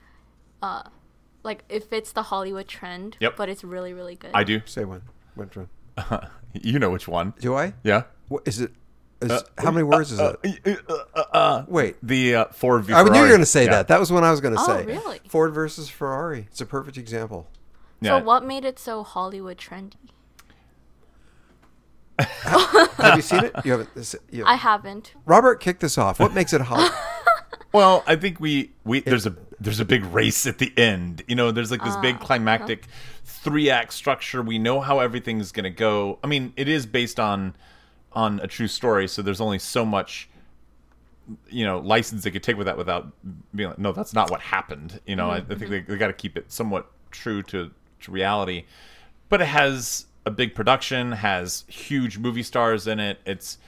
like, it fits the Hollywood trend, but it's really, really good? I do. Say one. Which one? You know which one. Do I? Yeah. What is it? How many words is it? Wait. The Ford v. Ferrari. I knew you were going to say that. That was one I was going to say. Oh, really? Ford versus Ferrari. It's a perfect example. Yeah. So what made it so Hollywood trendy? Have you seen it? You haven't. I haven't. Robert, kick this off. What makes it Hollywood? Well, I think there's a big race at the end. You know, there's like this big climactic three-act structure. We know how everything's going to go. I mean, it is based on a true story, so there's only so much, license they could take with that without being like, no, that's not what happened. I think they got to keep it somewhat true to reality. But it has a big production, has huge movie stars in it. It's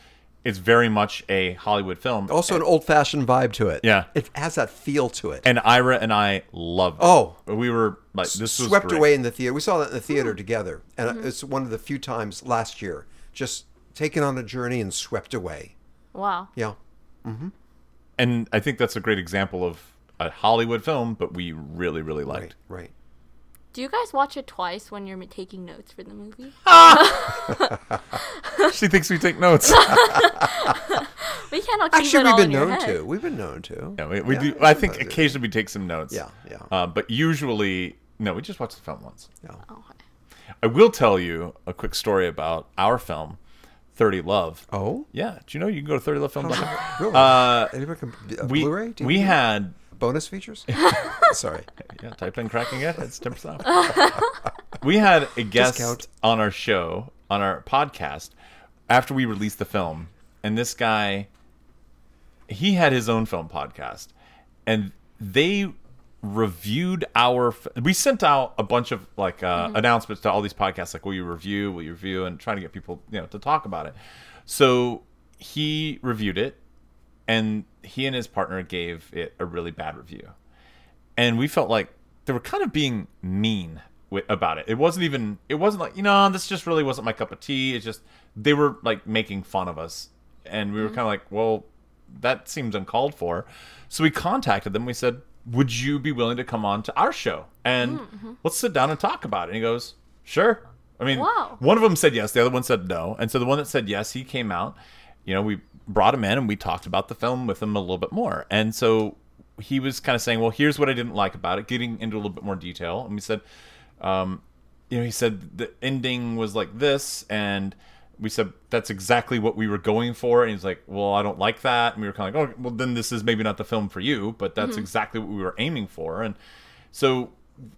very much a Hollywood film. Also, an old-fashioned vibe to it. Yeah. It has that feel to it. And Ira and I loved it. Oh. We were like, this was swept away in the theater. We saw that in the theater together. And it's one of the few times last year. Just taken on a journey and swept away. Wow. Yeah. Mm-hmm. And I think that's a great example of a Hollywood film, but we really, really liked. Right. Do you guys watch it twice when you're taking notes for the movie? Ah! She thinks we take notes. We cannot keep it all in your head. Actually, we've been known to. Yeah, we do. I think occasionally we take some notes. Yeah, yeah. But usually, no, we just watch the film once. Yeah. Oh, okay. I will tell you a quick story about our film, 30 Love. Oh? Yeah. Do you know you can go to 30lovefilm.com? Anybody can Blu-ray? We had... bonus features? Sorry. Yeah, type in Cracking Eggheads, 10% off. We had a guest on our show, on our podcast, after we released the film. And this guy, he had his own film podcast. And they reviewed we sent out a bunch of like announcements to all these podcasts, like, will you review, and trying to get people to talk about it. So he reviewed it, and he and his partner gave it a really bad review, and we felt like they were kind of being mean about it. It wasn't like, this just really wasn't my cup of tea. It's just they were like making fun of us, and we were kind of like, well, that seems uncalled for. So we contacted them. We said, would you be willing to come on to our show? And let's sit down and talk about it. And he goes, sure. I mean, one of them said yes. The other one said no. And so the one that said yes, he came out. We brought him in and we talked about the film with him a little bit more. And so he was kind of saying, well, here's what I didn't like about it, getting into a little bit more detail. And we said, he said the ending was like this. And we said, that's exactly what we were going for. And he's like, well, I don't like that. And we were kind of like, oh, well, then this is maybe not the film for you, but that's exactly what we were aiming for. And so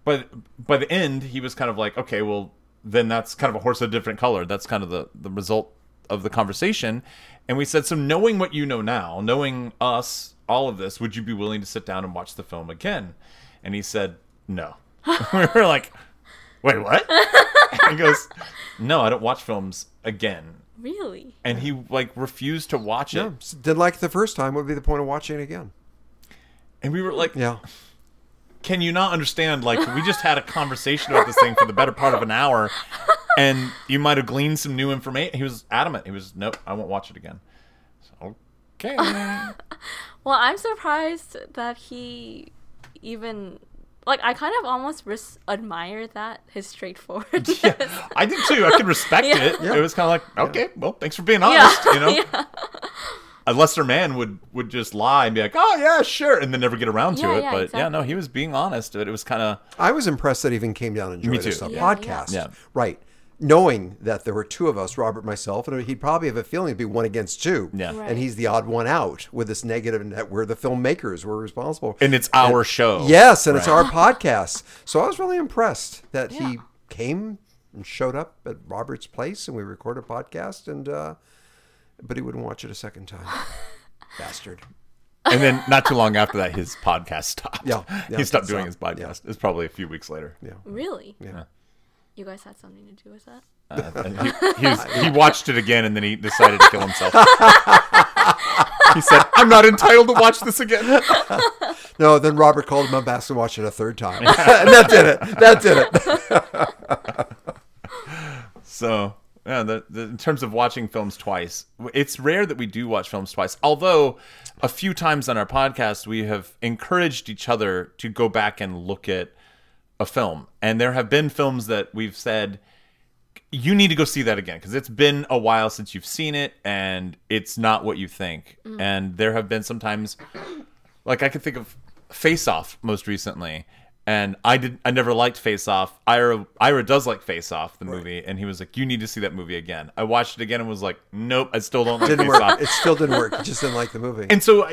but by the end, he was kind of like, okay, well, then that's kind of a horse of a different color. That's kind of the result of the conversation. And we said, so knowing what you know now, knowing us, all of this, would you be willing to sit down and watch the film again? And he said, no. We were like, wait, what? And he goes, no, I don't watch films again. Really? And he like refused to watch it. Yeah. Did like the first time, what would be the point of watching it again? And we were like, yeah. Can you not understand? Like, we just had a conversation about this thing for the better part of an hour, and you might have gleaned some new information. He was adamant. He was, nope, I won't watch it again. So, okay. Well, I'm surprised that he even, like, I kind of almost admire that, his straightforwardness. Yeah, I did too. I could respect it. Yeah. It was kind of like, okay, well, thanks for being honest, you know? Yeah. A lesser man would just lie and be like, oh, yeah, sure, and then never get around to it. Yeah, but, exactly. Yeah, no, he was being honest. It was kind of... I was impressed that he even came down and joined us on podcast. Yeah. Right. Knowing that there were two of us, Robert and myself, and he'd probably have a feeling it'd be one against two. Yeah. Right. And he's the odd one out with this negative that we're the filmmakers. We're responsible. And it's our show. Yes, and it's our podcast. So I was really impressed that he came and showed up at Robert's place, and we recorded a podcast, and... But he wouldn't watch it a second time. Bastard. And then not too long after that, his podcast stopped. Yeah, he stopped doing his podcast. Yeah. It was probably a few weeks later. Yeah. Really? Yeah. You guys had something to do with that? He watched it again, and then he decided to kill himself. He said, I'm not entitled to watch this again. No, then Robert called him up and asked him to watch it a third time. And that did it. So... Yeah, in terms of watching films twice, it's rare that we do watch films twice. Although, a few times on our podcast, we have encouraged each other to go back and look at a film. And there have been films that we've said, you need to go see that again. Because it's been a while since you've seen it, and it's not what you think. Mm. And there have been sometimes, like I can think of Face Off most recently. And I never liked Face Off. Ira does like Face Off, the movie, and he was like, you need to see that movie again. I watched it again and was like, nope, I still don't like Face Off. It still didn't work. I just didn't like the movie. And so,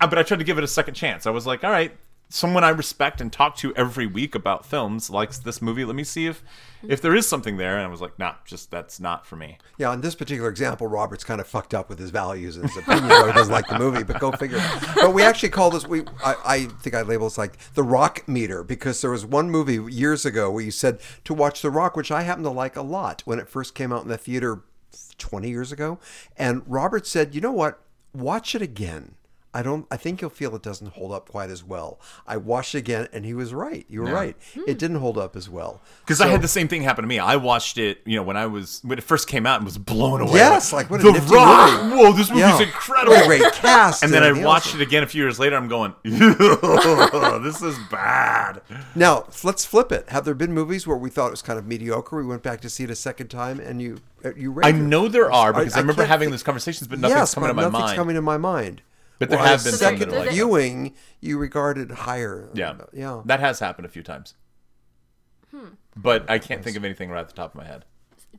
but I tried to give it a second chance. I was like, all right, someone I respect and talk to every week about films likes this movie. Let me see if there is something there. And I was like, nah, just that's not for me. Yeah, in this particular example, Robert's kind of fucked up with his values and his opinion. He doesn't like the movie, but go figure. But we actually call this, I think I label this like the Rock meter, because there was one movie years ago where you said to watch The Rock, which I happen to like a lot when it first came out in the theater 20 years ago. And Robert said, you know what? Watch it again. I think you'll feel it doesn't hold up quite as well. I watched it again, and he was right. You were right. It didn't hold up as well. Because I had the same thing happen to me. I watched it, when it first came out and was blown away. Yes, like what a nifty movie. Whoa, this movie's incredible. What a great cast. And then I watched it again a few years later. I'm going, this is bad. Now, let's flip it. Have there been movies where we thought it was kind of mediocre? We went back to see it a second time, and you... I know there are, because I remember having those conversations, but nothing's coming to my mind. Nothing's coming to my mind. But there have been second viewing, you regarded higher. Yeah. That has happened a few times. But I can't think of anything right at the top of my head.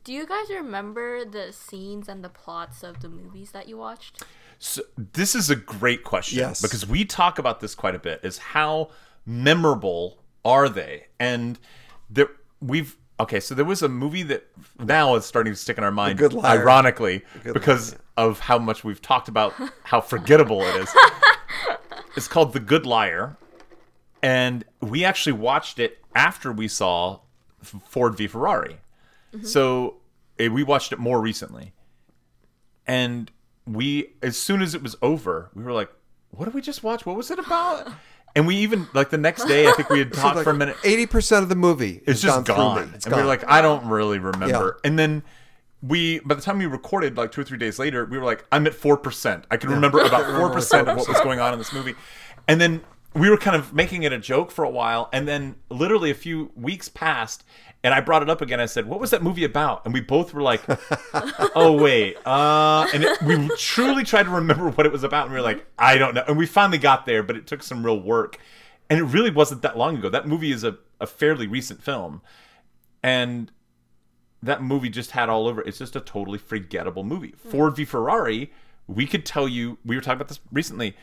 Do you guys remember the scenes and the plots of the movies that you watched? So, this is a great question. Yes. Because we talk about this quite a bit, is how memorable are they? And so there was a movie that now is starting to stick in our mind, The Good Liar. Ironically, because of how much we've talked about how forgettable it is. It's called The Good Liar, and we actually watched it after we saw Ford v. Ferrari. Mm-hmm. So we watched it more recently, and as soon as it was over, we were like, what did we just watch? What was it about? And we even, the next day, I think we had talked for a minute. 80% of the movie is just gone. And we were like, I don't really remember. Yeah. And then by the time we recorded, 2 or 3 days later, we were like, I'm at 4%. I can remember about 4% of what was going on in this movie. And then we were kind of making it a joke for a while. And then literally a few weeks passed, and I brought it up again. I said, what was that movie about? And we both were like, oh, wait. We truly tried to remember what it was about. And we were like, I don't know. And we finally got there, but it took some real work. And it really wasn't that long ago. That movie is a fairly recent film. And that movie just had all over. It's just a totally forgettable movie. Ford v. Ferrari, we could tell you, we were talking about this recently,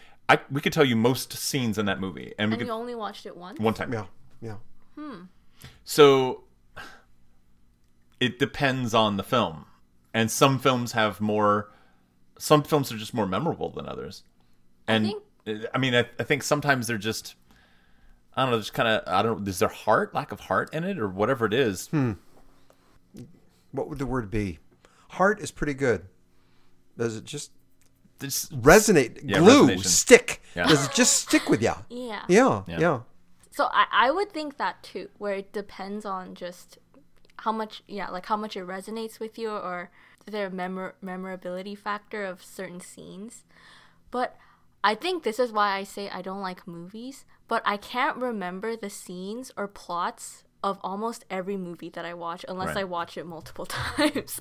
we could tell you most scenes in that movie. And we only watched it once? One time. Yeah. So it depends on the film. And some films have more... Some films are just more memorable than others. And, I think sometimes they're just... I don't know, just kind of... I don't know, is there lack of heart in it? Or whatever it is. What would the word be? Heart is pretty good. Does it just... resonate, yeah, glue, resonation. Stick. Yeah. Does it just stick with you? Yeah. Yeah, yeah. So I would think that too, where it depends on just how much it resonates with you or their memorability factor of certain scenes. But I think this is why I say I don't like movies, but I can't remember the scenes or plots of almost every movie that I watch unless I watch it multiple times.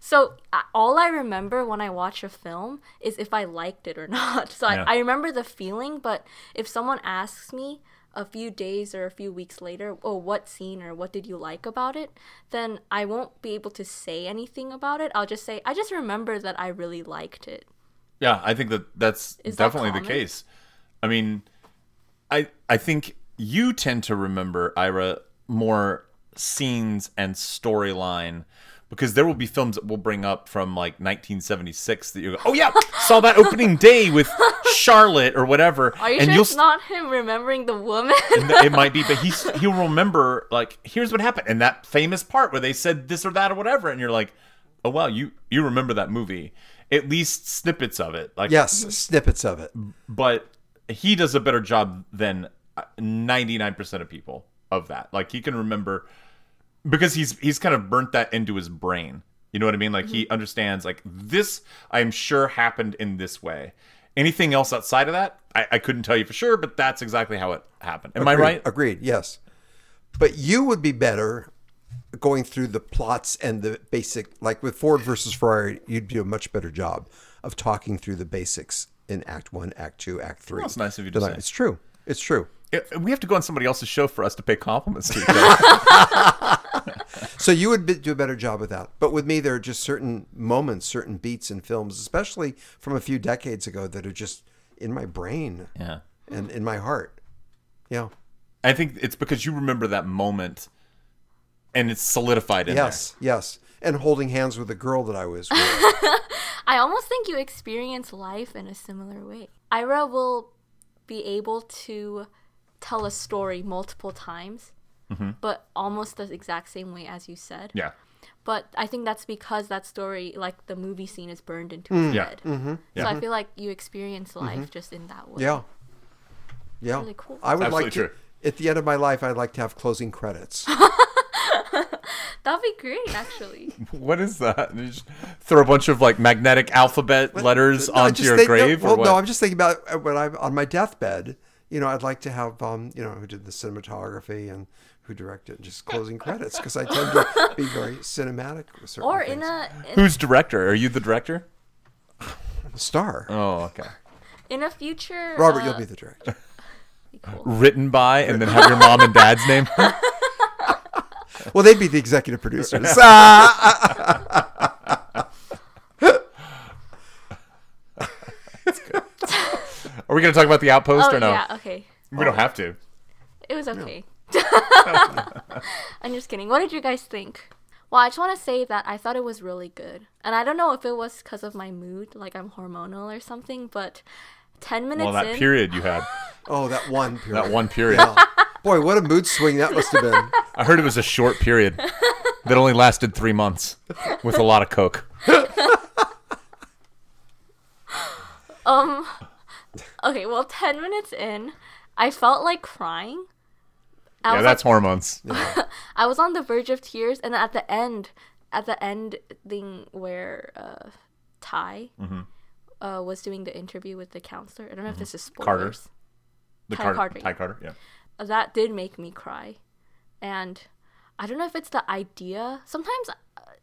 So all I remember when I watch a film is if I liked it or not. So I remember the feeling, but if someone asks me a few days or a few weeks later, oh, what scene or what did you like about it, then I won't be able to say anything about it. I'll just say, I just remember that I really liked it. Yeah, I think that's definitely the case. I mean, I think you tend to remember, Ira, more scenes and storyline, because there will be films that we'll bring up from like 1976 that you go, oh yeah, saw that opening day with Charlotte or whatever. Are you sure it's not him remembering the woman? It might be, but he'll remember like, here's what happened and that famous part where they said this or that or whatever, and you're like, oh wow, you remember that movie, at least snippets of it. Like, yes, snippets of it. But he does a better job than 99% of people. Of that, like, he can remember because he's kind of burnt that into his brain, you know what I mean? Like, he understands, like, this I'm sure happened in this way. Anything else outside of that, I couldn't tell you for sure, but that's exactly how it happened. Am I right? Agreed. Yes, but you would be better going through the plots and the basic, like with Ford versus Ferrari, you'd do a much better job of talking through the basics in Act 1, Act 2, Act 3. That's nice of you to say. It's true. We have to go on somebody else's show for us to pay compliments to each other. So you would do a better job with that. But with me, there are just certain moments, certain beats in films, especially from a few decades ago, that are just in my brain and in my heart. Yeah. I think it's because you remember that moment and it's solidified in there. Yes. And holding hands with the girl that I was with. I almost think you experience life in a similar way. Ira will be able to... tell a story multiple times, but almost the exact same way as you said. Yeah. But I think that's because that story, like the movie scene, is burned into his head. Mm-hmm. Yeah. So I feel like you experience life just in that way. Yeah. Yeah. It's really cool. I would like to, at the end of my life, I'd like to have closing credits. That'd be great, actually. What is that? You just throw a bunch of like magnetic alphabet letters onto your grave? No, or what? No, I'm just thinking about when I'm on my deathbed. You know, I'd like to have, who did the cinematography and who directed, just closing credits, because I tend to be very cinematic with certain things. Who's director? Are you the director? Star. Oh, okay. In a future... Robert, you'll be the director. Cool. Written by, and then have your mom and dad's name. Well, they'd be the executive producers. Are we going to talk about The Outpost or no? Yeah, okay. We don't have to. It was okay. No. I'm just kidding. What did you guys think? Well, I just want to say that I thought it was really good. And I don't know if it was because of my mood, like I'm hormonal or something, but 10 minutes in... Well, that period you had. Oh, that one period. That one period. Yeah. Boy, what a mood swing that must have been. I heard it was a short period that only lasted 3 months with a lot of coke. Okay, well, 10 minutes in, I felt like crying. Yeah, that's like, hormones. Yeah. I was on the verge of tears, and at the end thing where Ty was doing the interview with the counselor. I don't know if this is spoilers. Ty Carter, yeah. That did make me cry. And I don't know if it's the idea. Sometimes,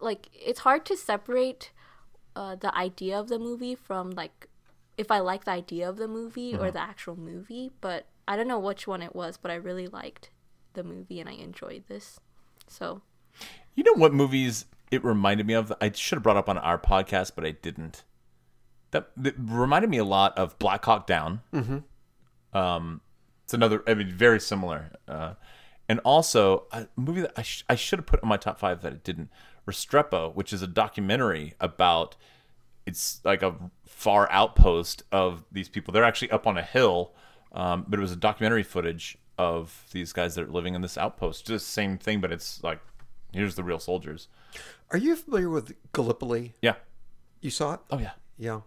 like, it's hard to separate the idea of the movie from, like, if I like the idea of the movie or the actual movie, but I don't know which one it was, but I really liked the movie and I enjoyed this. So, you know what movies it reminded me of? I should have brought up on our podcast, but I didn't. That reminded me a lot of Black Hawk Down. It's another, I mean, very similar. And also, a movie that I should have put on my top five that it didn't, Restrepo, which is a documentary about, it's like a far outpost of these people. They're actually up on a hill, but it was a documentary footage of these guys that are living in this outpost. Just the same thing, but it's like, here's the real soldiers. Are you familiar with Gallipoli? Yeah. You saw it? Oh, yeah. Yeah.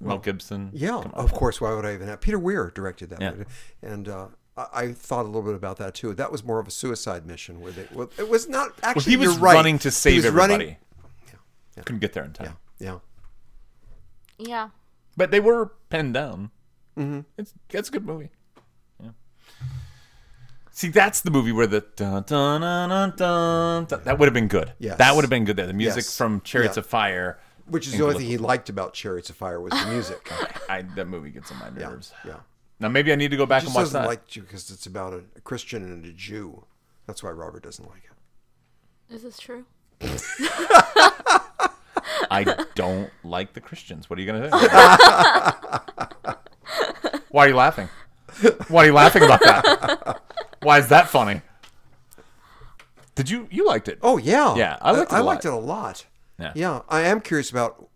Mel Gibson. Yeah, of course. Why would I even have? Peter Weir directed that. Yeah. And I thought a little bit about that, too. That was more of a suicide mission. It was not actually. Well, he was running to save everybody. Yeah. Couldn't get there in time. Yeah. But they were pinned down. Mm-hmm. It's a good movie. Yeah. See, that's the movie where the dun, dun, dun, dun, dun, dun, that would have been good. Yes. That would have been good there. The music from Chariots of Fire. Which is the only thing he liked about Chariots of Fire was the music. That movie gets on my nerves. Yeah. Now, maybe I need to go back and watch that. He doesn't like you because it's about a Christian and a Jew. That's why Robert doesn't like it. Is this true? I don't like the Christians. What are you going to do? Why are you laughing? Why are you laughing about that? Why is that funny? Did you liked it? Oh, yeah. Yeah, I liked it a lot. Yeah, I am curious about,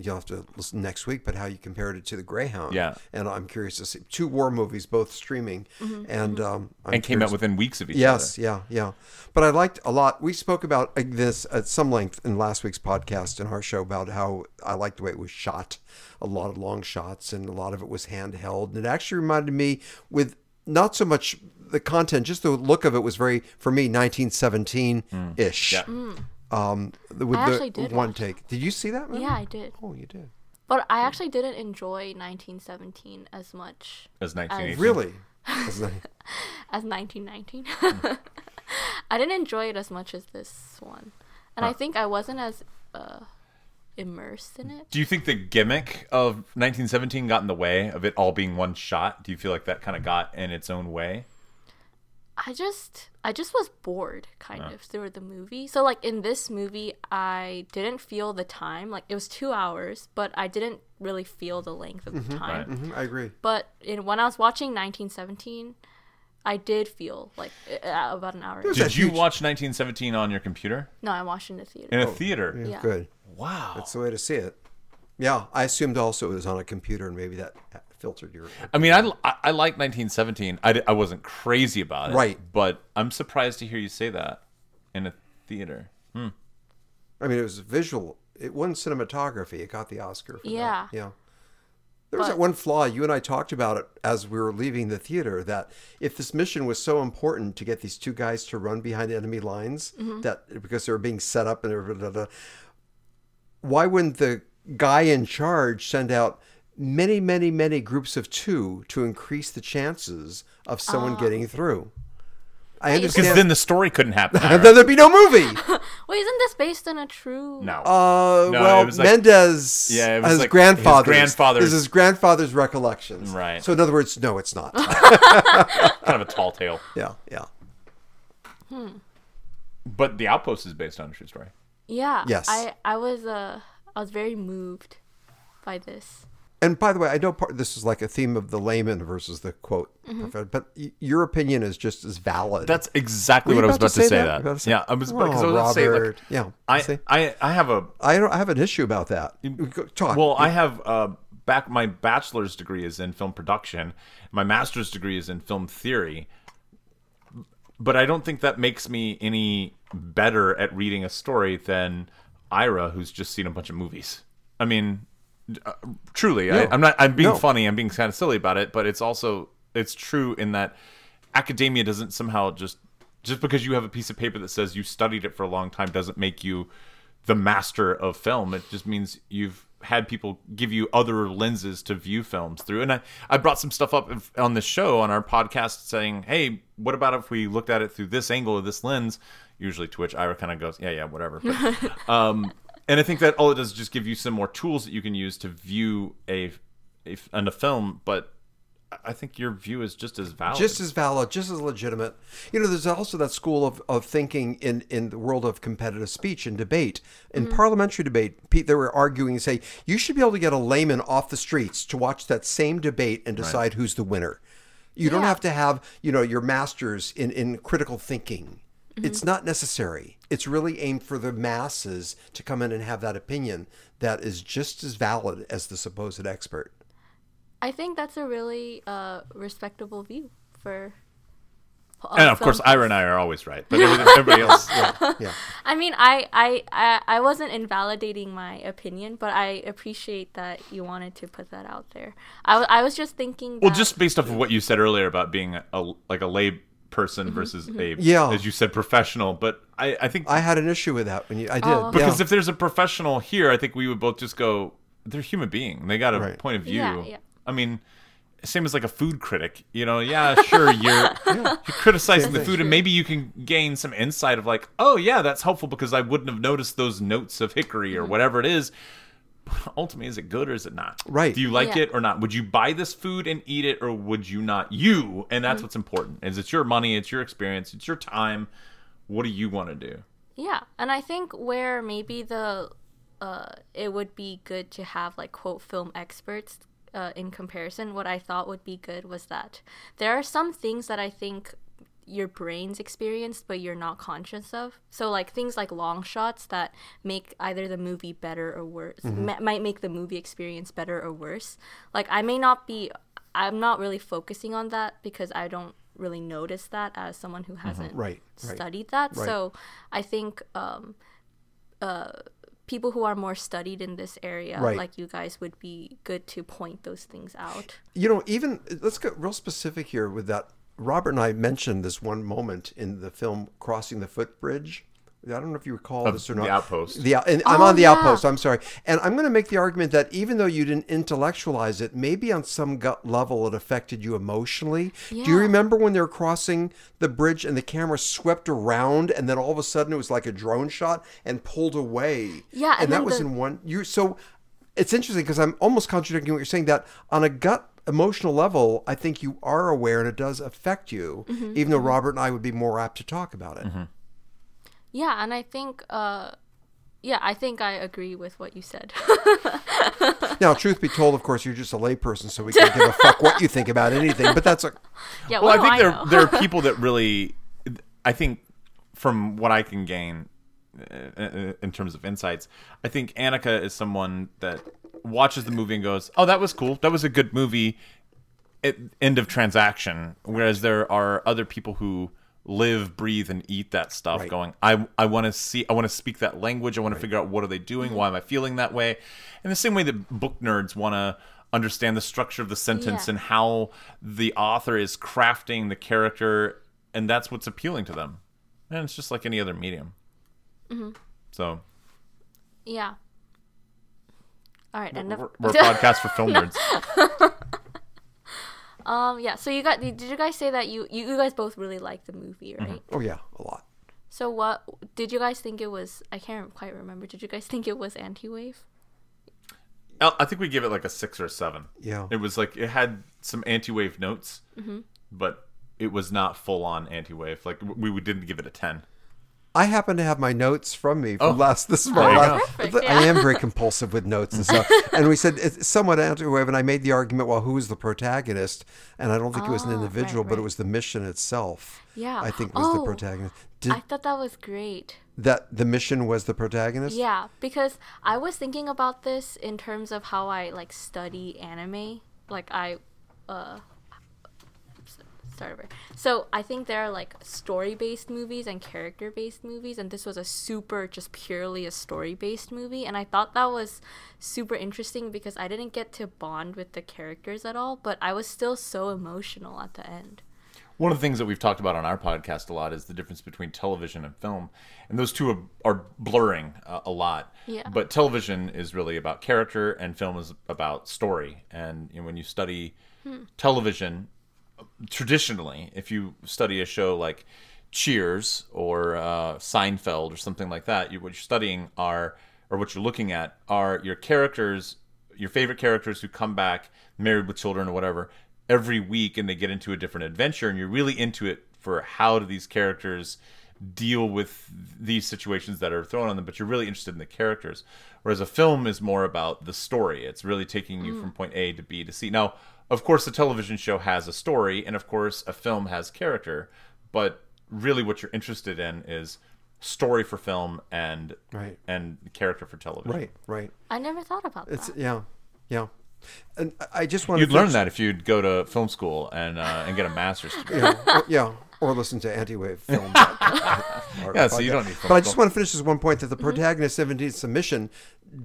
you'll have to listen next week, but how you compared it to The Greyhound. Yeah. And I'm curious to see two war movies, both streaming. Mm-hmm. And came out within weeks of each other. Yes, yeah. But I liked a lot. We spoke about this at some length in last week's podcast and our show about how I liked the way it was shot. A lot of long shots and a lot of it was handheld. And it actually reminded me with not so much the content, just the look of it was very, for me, 1917-ish. Yeah. Mm. With I actually did one take. Did you see that movie? Yeah, I did. Oh, you did. But I actually didn't enjoy 1917 as much as 1918. Really? As 1919. I didn't enjoy it as much as this one, and I think I wasn't as immersed in it. Do you think the gimmick of 1917 got in the way of it all being one shot? Do you feel like that kind of got in its own way? I just was bored kind of through the movie. So like in this movie, I didn't feel the time. Like it was 2 hours, but I didn't really feel the length of the time. Right. Mm-hmm, I agree. But when I was watching 1917, I did feel like about an hour. Did you watch 1917 on your computer? No, I watched it in the theater. In a theater? Yeah. Good. Wow. That's the way to see it. Yeah, I assumed also it was on a computer and maybe that filtered your opinion. I mean, I like 1917. I wasn't crazy about it. Right. But I'm surprised to hear you say that in a theater. Hmm. I mean, it was visual. It won cinematography. It got the Oscar for that. Yeah. There was that one flaw. You and I talked about it as we were leaving the theater, that if this mission was so important to get these two guys to run behind the enemy lines, that because they were being set up and everything, why wouldn't the guy in charge send out many, many, many groups of two to increase the chances of someone getting through. I understand. Because then the story couldn't happen. Then there'd be no movie. Wait, isn't this based on a true? No. No, well, it was like, Mendez has like his grandfather's. This is his grandfather's recollections. Right. So in other words, no, it's not. Kind of a tall tale. Yeah. Hmm. But The Outpost is based on a true story. Yeah. Yes. I was very moved by this. And by the way, I know this is like a theme of the layman versus the quote, but your opinion is just as valid. That's exactly what I was about to say. Yeah, I was about to say that. Yeah, I have an issue about that. Talk. Well, I have my bachelor's degree is in film production, my master's degree is in film theory, but I don't think that makes me any better at reading a story than Ira, who's just seen a bunch of movies. I mean. Truly, no. I'm being funny. I'm being kind of silly about it, but it's true in that academia doesn't somehow just because you have a piece of paper that says you studied it for a long time doesn't make you the master of film. It just means you've had people give you other lenses to view films through. And I brought some stuff up on the show on our podcast saying, hey, what about if we looked at it through this angle or this lens? Usually, to which Ira kind of goes, yeah, whatever. But, and I think that all it does is just give you some more tools that you can use to view a film, but I think your view is just as valid. Just as valid, just as legitimate. You know, there's also that school of thinking in the world of competitive speech and debate. In parliamentary debate, they were arguing and say, you should be able to get a layman off the streets to watch that same debate and decide who's the winner. You don't have to have, you know, your master's in critical thinking. Mm-hmm. It's not necessary. It's really aimed for the masses to come in and have that opinion that is just as valid as the supposed expert. I think that's a really respectable view for... And of course, Ira and I are always right, but everybody else. Yeah. I mean, I wasn't invalidating my opinion, but I appreciate that you wanted to put that out there. I was just thinking. Well, just based off of what you said earlier about being a lay person versus a, as you said, professional. But I think I had an issue with that when I did because if there's a professional here, I think we would both just go, they're a human being. They got a point of view. Yeah. I mean. Same as like a food critic, you know, you're criticizing the food and maybe you can gain some insight of like, oh yeah, that's helpful because I wouldn't have noticed those notes of hickory or whatever it is. But ultimately, is it good or is it not? Right. Do you like it or not? Would you buy this food and eat it or would you not? And that's what's important is it's your money, it's your experience, it's your time. What do you want to do? Yeah. And I think where maybe it would be good to have like quote film experts in comparison, what I thought would be good was that there are some things that I think your brain's experienced but you're not conscious of. So like things like long shots that make either the movie better or worse, might make the movie experience better or worse. Like I'm not really focusing on that because I don't really notice that as someone who hasn't studied that. Right. So I think people who are more studied in this area, like you guys, would be good to point those things out. You know, even let's get real specific here with that. Robert and I mentioned this one moment in the film Crossing the Footbridge. I don't know if you recall this or not. The Outpost. I'm on The Outpost. I'm sorry. And I'm going to make the argument that even though you didn't intellectualize it, maybe on some gut level it affected you emotionally. Yeah. Do you remember when they were crossing the bridge and the camera swept around and then all of a sudden it was like a drone shot and pulled away? Yeah. And that was in one... So it's interesting because I'm almost contradicting what you're saying, that on a gut emotional level, I think you are aware and it does affect you, even though Robert and I would be more apt to talk about it. Mm-hmm. Yeah, and I think, I think I agree with what you said. Now, truth be told, of course, you're just a layperson, so we can't give a fuck what you think about anything. But that's well, I think there are people that really, I think, from what I can gain in terms of insights, I think Annika is someone that watches the movie and goes, "Oh, that was cool. That was a good movie." End of transaction. Whereas there are other people who live, breathe, and eat that stuff. Right. Going, I want to see. I want to speak that language. I want to figure out what are they doing. Why am I feeling that way? In the same way that book nerds want to understand the structure of the sentence and how the author is crafting the character, and that's what's appealing to them. And it's just like any other medium. Mm-hmm. So. Yeah. All right. We're a podcast for film nerds. So did you guys say that you guys both really liked the movie, right? Mm-hmm. Oh yeah, a lot. So what did you guys think it was? I can't quite remember. Did you guys think it was anti-wave? I think we gave it like a 6 or 7. Yeah. It was like it had some anti-wave notes, but it was not full on anti-wave. Like we didn't give it a 10. I happen to have my notes from me from this morning. I am very compulsive with notes and stuff. And we said it's somewhat anti-wave, and I made the argument, well, who was the protagonist? And I don't think it was an individual, but it was the mission itself. Yeah. I think was the protagonist. I thought that was great. That the mission was the protagonist? Yeah, because I was thinking about this in terms of how I like study anime. Like So I think there are like story-based movies and character-based movies, and this was purely a story-based movie, and I thought that was super interesting because I didn't get to bond with the characters at all, but I was still so emotional at the end. One of the things that we've talked about on our podcast a lot is the difference between television and film, and those two are blurring a lot. Yeah. But television is really about character, and film is about story. And you know, when you study television, traditionally, if you study a show like Cheers or Seinfeld or something like that, what you're looking at are your characters, your favorite characters who come back married with children or whatever every week, and they get into a different adventure, and you're really into it for how do these characters deal with these situations that are thrown on them, but you're really interested in the characters. Whereas a film is more about the story. It's really taking you from point A to B to C. Now, Of course, a television show has a story, and of course, a film has character. But really what you're interested in is story for film and right. and character for television. Right, right. I never thought about that. Yeah, yeah. And I just want You'd learn that if you'd go to film school and get a master's degree. Yeah, yeah. Or listen to Anti-Wave Film. Yeah, so you don't need film. But I just want to finish this one point that the protagonist 17th submission,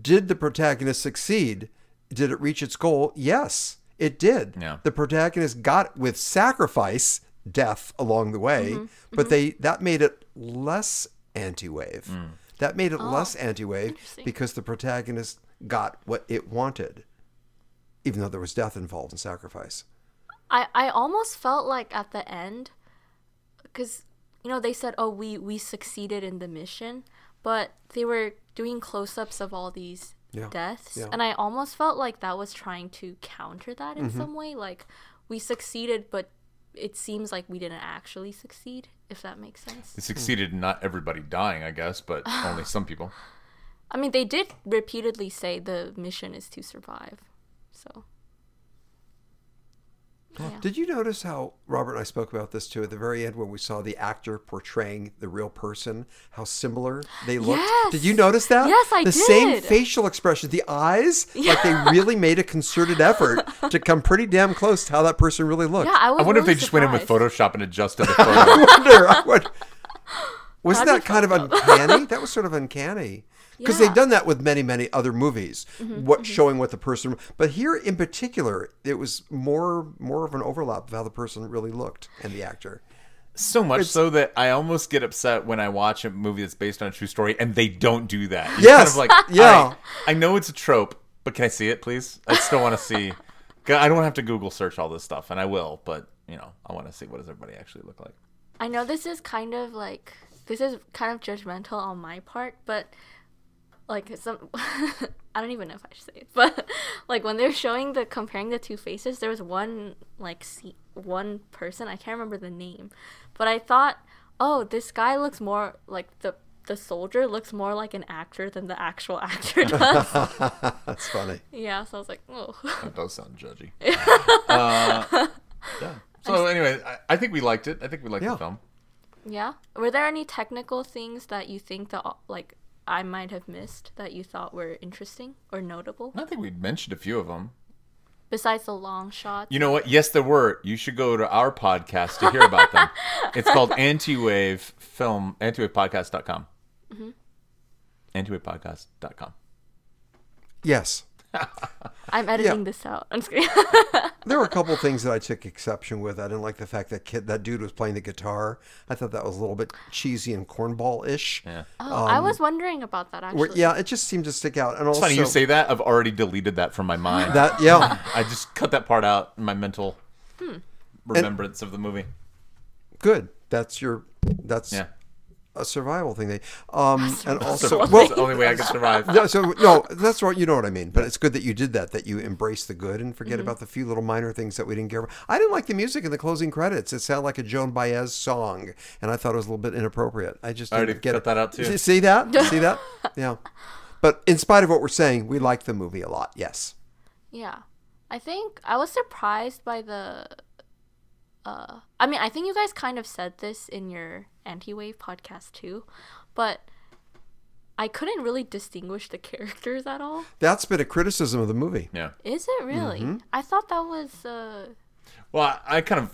did the protagonist succeed? Did it reach its goal? Yes, it did. Yeah. The protagonist got with sacrifice, death along the way, but that made it less anti-wave. That made it less anti-wave because the protagonist got what it wanted, even though there was death involved in sacrifice. I almost felt like at the end, because, you know, they said, oh, we succeeded in the mission, but they were doing close-ups of all these deaths, and I almost felt like that was trying to counter that in some way. Like, we succeeded, but it seems like we didn't actually succeed, if that makes sense. They succeeded in not everybody dying, I guess, but only some people. I mean, they did repeatedly say the mission is to survive. So, yeah. Did you notice how Robert and I spoke about this too at the very end when we saw the actor portraying the real person? How similar they looked. Yes. Did you notice that? Yes, I did. The same facial expression, the eyes, like they really made a concerted effort to come pretty damn close to how that person really looked. Yeah, I wonder really if they just went in with Photoshop and adjusted the photo. I wonder. Wasn't that kind of uncanny? That was sort of uncanny. Because they've done that with many, many other movies, showing what the person... But here in particular, it was more of an overlap of how the person really looked and the actor. So much so that I almost get upset when I watch a movie that's based on a true story and they don't do that. You're kind of like, I know it's a trope, but can I see it, please? I still want to see... I don't have to Google search all this stuff, and I will, but, you know, I want to see what does everybody actually look like. I know this is kind of like... This is kind of judgmental on my part, but... Like some, I don't even know if I should say it, but like when they're showing comparing the two faces, there was one person, I can't remember the name, but I thought, oh, this guy looks more like the soldier looks more like an actor than the actual actor does. That's funny. Yeah, so I was like, oh. That does sound judgy. Yeah. So anyway, I think we liked it. I think we liked the film. Yeah. Were there any technical things that you think that like? I might have missed that you thought were interesting or notable? I think we mentioned a few of them. Besides the long shots. You know what? Yes, there were. You should go to our podcast to hear about them. It's called Anti-Wave Film, antiwavepodcast.com. Mm-hmm. Antiwavepodcast.com. Yes. I'm editing this out. I'm just kidding. There were a couple things that I took exception with. I didn't like the fact that that dude was playing the guitar. I thought that was a little bit cheesy and cornball-ish. Yeah. Oh, I was wondering about that, actually. Yeah, it just seemed to stick out. And it's also, funny you say that. I've already deleted that from my mind. I just cut that part out in my mental remembrance of the movie. Good. That's a survival thing. That's the only way I can survive. That's right. You know what I mean. But it's good that you did that you embrace the good and forget about the few little minor things that we didn't care about. I didn't like the music in the closing credits. It sounded like a Joan Baez song, and I thought it was a little bit inappropriate. I just didn't get it. Cut that out too. See that? See that? Yeah. But in spite of what we're saying, we like the movie a lot. Yes. Yeah, I think I was surprised by the. I mean, I think you guys kind of said this in your Anti-Wave podcast too, but I couldn't really distinguish the characters at all. That's been a criticism of the movie. Yeah. Is it really? Mm-hmm. I thought that was... Well, I got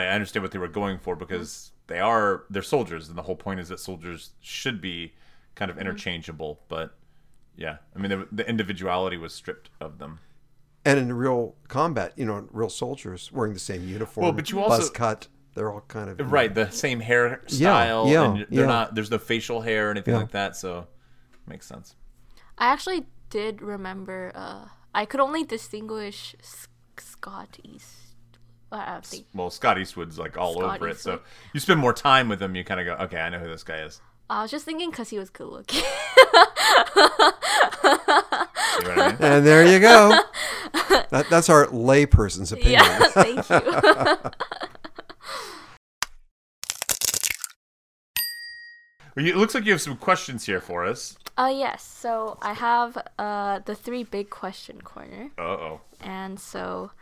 it. I understand what they were going for because they're soldiers, and the whole point is that soldiers should be kind of interchangeable, but yeah. I mean, the individuality was stripped of them. And in real combat, you know, real soldiers wearing the same uniform, but you also, buzz cut, they're all kind of... Right, the same hairstyle. Yeah, and there's no facial hair or anything like that, so it makes sense. I actually did remember, I could only distinguish Scott Eastwood. Well, Scott Eastwood's like all over it, so you spend more time with him, you kind of go, okay, I know who this guy is. I was just thinking because he was good looking. And there you go. That's our layperson's opinion. Yeah, thank you. It looks like you have some questions here for us. Yes. So I have the 3 big question corner. Uh-oh. And so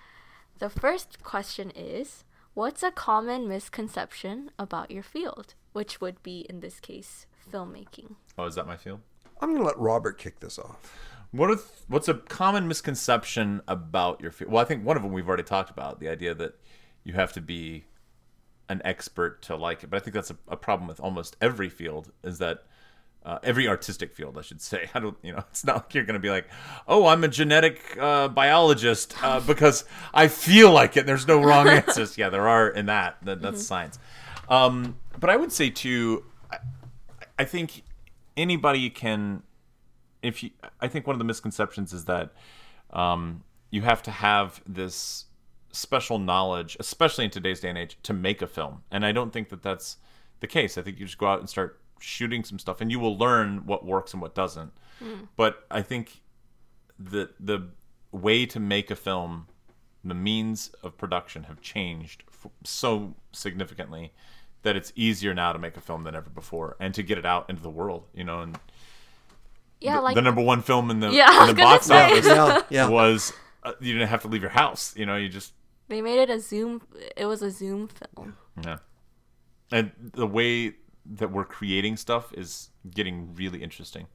The first question is, what's a common misconception about your field? Which would be, in this case, filmmaking. Oh, is that my field? I'm going to let Robert kick this off. What's a common misconception about your field? Well, I think one of them we've already talked about, the idea that you have to be an expert to like it. But I think that's a problem with almost every field, is that every artistic field, I should say. It's not like you're going to be like, oh, I'm a genetic biologist because I feel like it. There's no wrong answers. Yeah, there are in that. That's science. But I would say too, I think anybody can. I think one of the misconceptions is that you have to have this special knowledge, especially in today's day and age, to make a film. And I don't think that that's the case. I think you just go out and start shooting some stuff, and you will learn what works and what doesn't. Mm. But I think the way to make a film, the means of production have changed so significantly that it's easier now to make a film than ever before, and to get it out into the world, and yeah, the number one film in the box office was you didn't have to leave your house. They made it it was a Zoom film. Yeah, and the way that we're creating stuff is getting really interesting.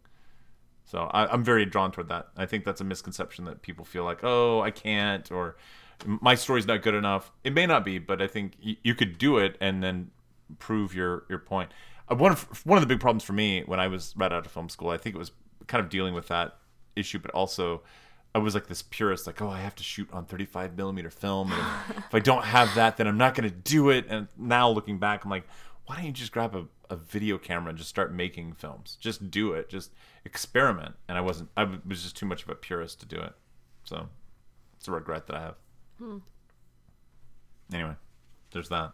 So I'm very drawn toward that. I think that's a misconception that people feel like, oh, I can't, or my story's not good enough. It may not be, but I think you could do it and then prove your point. One of the big problems for me when I was right out of film school, I think it was kind of dealing with that issue, but also I was like this purist, like, oh, I have to shoot on 35 millimeter film. And if I don't have that, then I'm not going to do it. And now looking back, I'm like, why don't you just grab a video camera and just start making films? Just do it. Just experiment. And I was just too much of a purist to do it. So it's a regret that I have. Hmm. Anyway, there's that.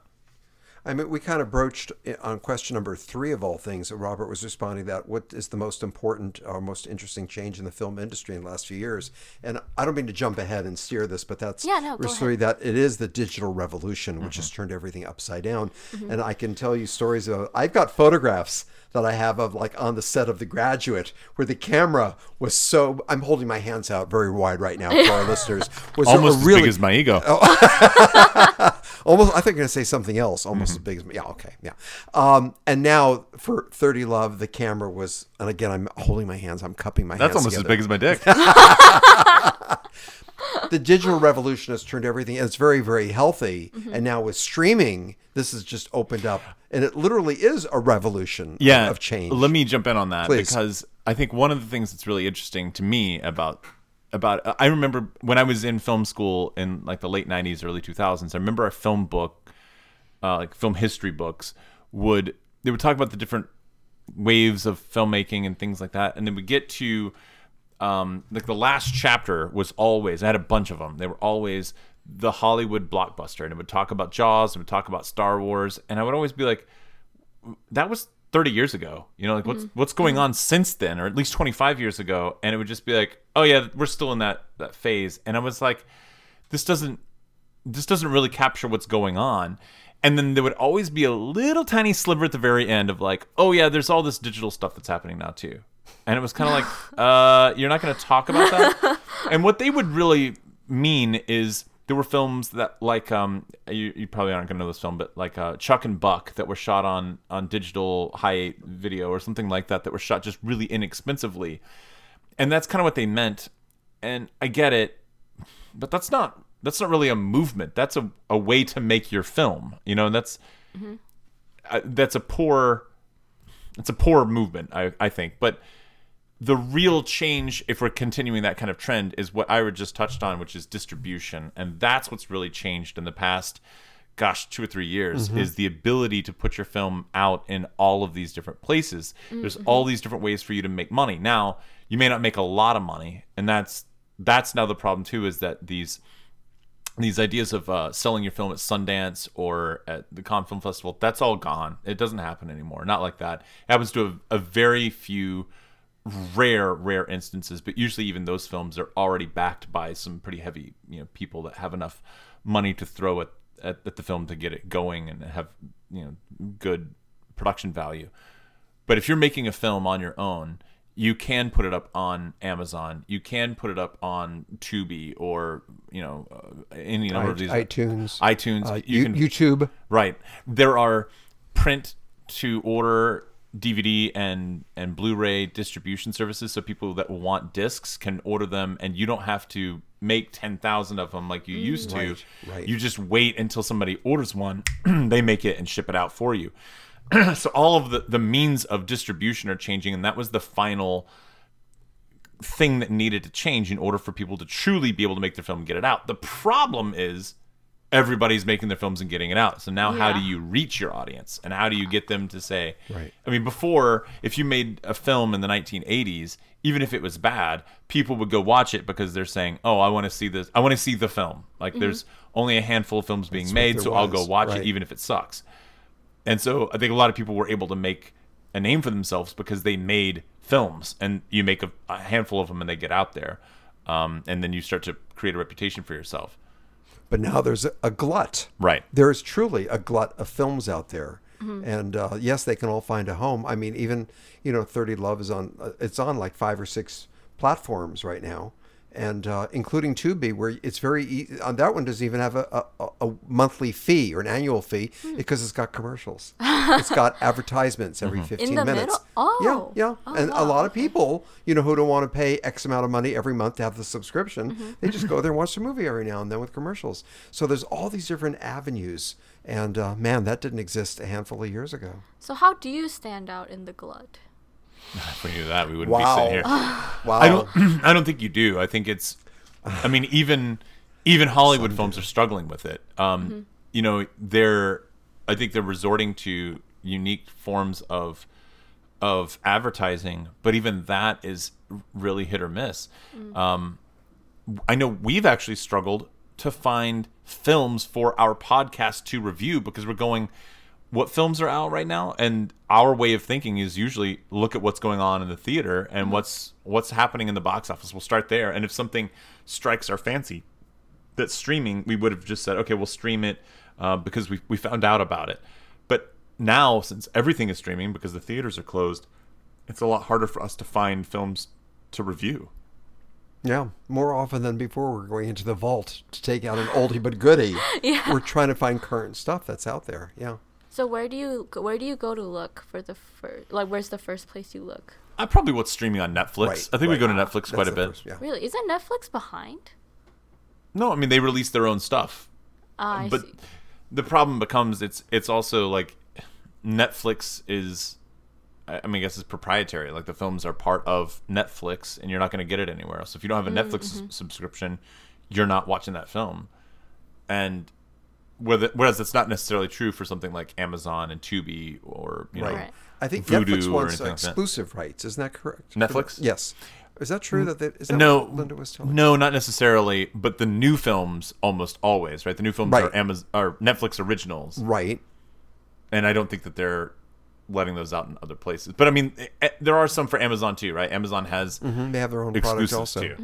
I mean, we kind of broached on question number 3 of all things that Robert was responding to, that what is the most important or most interesting change in the film industry in the last few years? And I don't mean to jump ahead and steer this, but that's really that it is the digital revolution, which has turned everything upside down. Mm-hmm. And I can tell you stories of, I've got photographs that I have of like on the set of The Graduate, where the camera was so, I'm holding my hands out very wide right now for our listeners. Was almost as big as my ego. Almost, I think I'm going to say something else. Almost as big as my, yeah, okay, yeah. And now for 30 Love, the camera was, and again, I'm holding my hands, I'm cupping my hands together. That's almost as big as my dick. The digital revolution has turned everything, and it's very, very healthy. Mm-hmm. And now with streaming, this has just opened up. And it literally is a revolution of change. Let me jump in on that. Please. Because I think one of the things that's really interesting to me about I remember when I was in film school in like the late 90s, early 2000s, I remember our film book, like film history books, they would talk about the different waves of filmmaking and things like that. And then we get to like the last chapter was always, I had a bunch of them. They were always the Hollywood blockbuster, and it would talk about Jaws, it would talk about Star Wars. And I would always be like, that was 30 years ago, what's going on since then, or at least 25 years ago. And it would just be like, oh yeah, we're still in that phase. And I was like, this doesn't really capture what's going on. And then there would always be a little tiny sliver at the very end of like, oh yeah, there's all this digital stuff that's happening now too. And it was kind of like, you're not going to talk about that. And what they would really mean is, there were films that, like, you probably aren't going to know this film, but like Chuck and Buck, that were shot on digital high video or something like that, that were shot just really inexpensively. And that's kind of what they meant. And I get it, but that's not really a movement. That's a way to make your film, and that's a poor movement, I think. But the real change, if we're continuing that kind of trend, is what Ira just touched on, which is distribution. And that's what's really changed in the past, 2 or 3 years, is the ability to put your film out in all of these different places. Mm-hmm. There's all these different ways for you to make money. Now, you may not make a lot of money, and that's now the problem too, is that these ideas of selling your film at Sundance or at the Cannes Film Festival, that's all gone. It doesn't happen anymore. Not like that. It happens to a very few rare instances, but usually even those films are already backed by some pretty heavy people that have enough money to throw at the film to get it going and have good production value. But if you're making a film on your own, you can put it up on Amazon. You can put it up on Tubi or, you know, any number of these. iTunes. YouTube. Right. There are print to order DVD and Blu-ray distribution services, so people that want discs can order them, and you don't have to make 10,000 of them like you used to. Right. You just wait until somebody orders one, they make it and ship it out for you. So all of the means of distribution are changing, and that was the final thing that needed to change in order for people to truly be able to make their film and get it out. The problem is everybody's making their films and getting it out. So now how do you reach your audience? And how do you get them to say... Right. I mean, before, if you made a film in the 1980s, even if it was bad, people would go watch it because they're saying, oh, I want to see this. I want to see the film. Like, there's only a handful of films being made, so I'll go watch it even if it sucks. And so I think a lot of people were able to make a name for themselves because they made films, and you make a handful of them and they get out there, and then you start to create a reputation for yourself. But now there's a glut. Right. There is truly a glut of films out there, and yes, they can all find a home. I mean, even, you know, 30 Love is on. It's on like 5 or 6 platforms right now, and including Tubi, where it's very easy. On that one doesn't even have a monthly fee or an annual fee because it's got commercials. It's got advertisements every 15 in the minutes. Middle? Oh. Yeah, yeah. Oh, and a lot of people, you know, who don't want to pay X amount of money every month to have the subscription, they just go there and watch the movie every now and then with commercials. So there's all these different avenues, and man, that didn't exist a handful of years ago. So how do you stand out in the glut? If we knew that, we wouldn't be sitting here. I don't think you do. I think it's, I mean, even Hollywood films are struggling with it. You know, I think they're resorting to unique forms of advertising, but even that is really hit or miss. I know we've actually struggled to find films for our podcast to review because we're going, what films are out right now? And our way of thinking is usually look at what's going on in the theater and what's happening in the box office. We'll start there. And if something strikes our fancy that's streaming, we would have just said, okay, we'll stream it because we found out about it. But now, since everything is streaming because the theaters are closed, it's a lot harder for us to find films to review. Yeah, more often than before, we're going into the vault to take out an oldie but goodie. We're trying to find current stuff that's out there, So where do you go to look for the first? Like, where's the first place you look? Probably what's streaming on Netflix. I think we go to Netflix quite a bit. Really, isn't Netflix behind? No, I mean they release their own stuff. But the problem becomes it's also like Netflix is, I mean, I guess it's proprietary. Like the films are part of Netflix, and you're not going to get it anywhere else. If you don't have a Netflix subscription, you're not watching that film, and. Whereas that's not necessarily true for something like Amazon and Tubi or, you know, I think Voodoo Netflix wants exclusive rights. Isn't that correct? Netflix? Yes. Is that true? What Linda was telling you? No, not necessarily. But the new films almost always, right? The new films are Netflix originals. Right. And I don't think that they're letting those out in other places. But, I mean, there are some for Amazon too, right? Amazon has They have their own products also.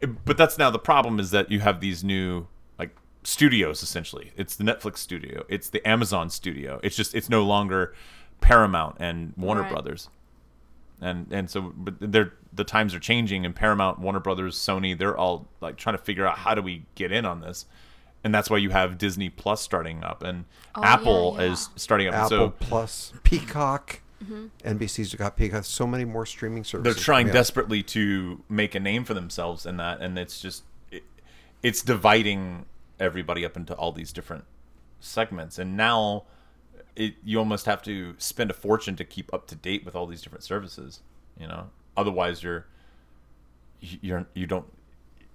But that's now the problem is that you have these new... studios essentially. It's the Netflix studio. It's the Amazon studio. It's just it's no longer Paramount and Warner Brothers. And so but the times are changing, and Paramount, Warner Brothers, Sony, they're all like trying to figure out how do we get in on this. And that's why you have Disney Plus starting up and Apple is starting up. Apple Plus, Peacock. NBC's got Peacock. So many more streaming services. They're trying desperately to make a name for themselves in that, and it's just it's dividing everybody up into all these different segments, and now you almost have to spend a fortune to keep up to date with all these different services, you know, otherwise you don't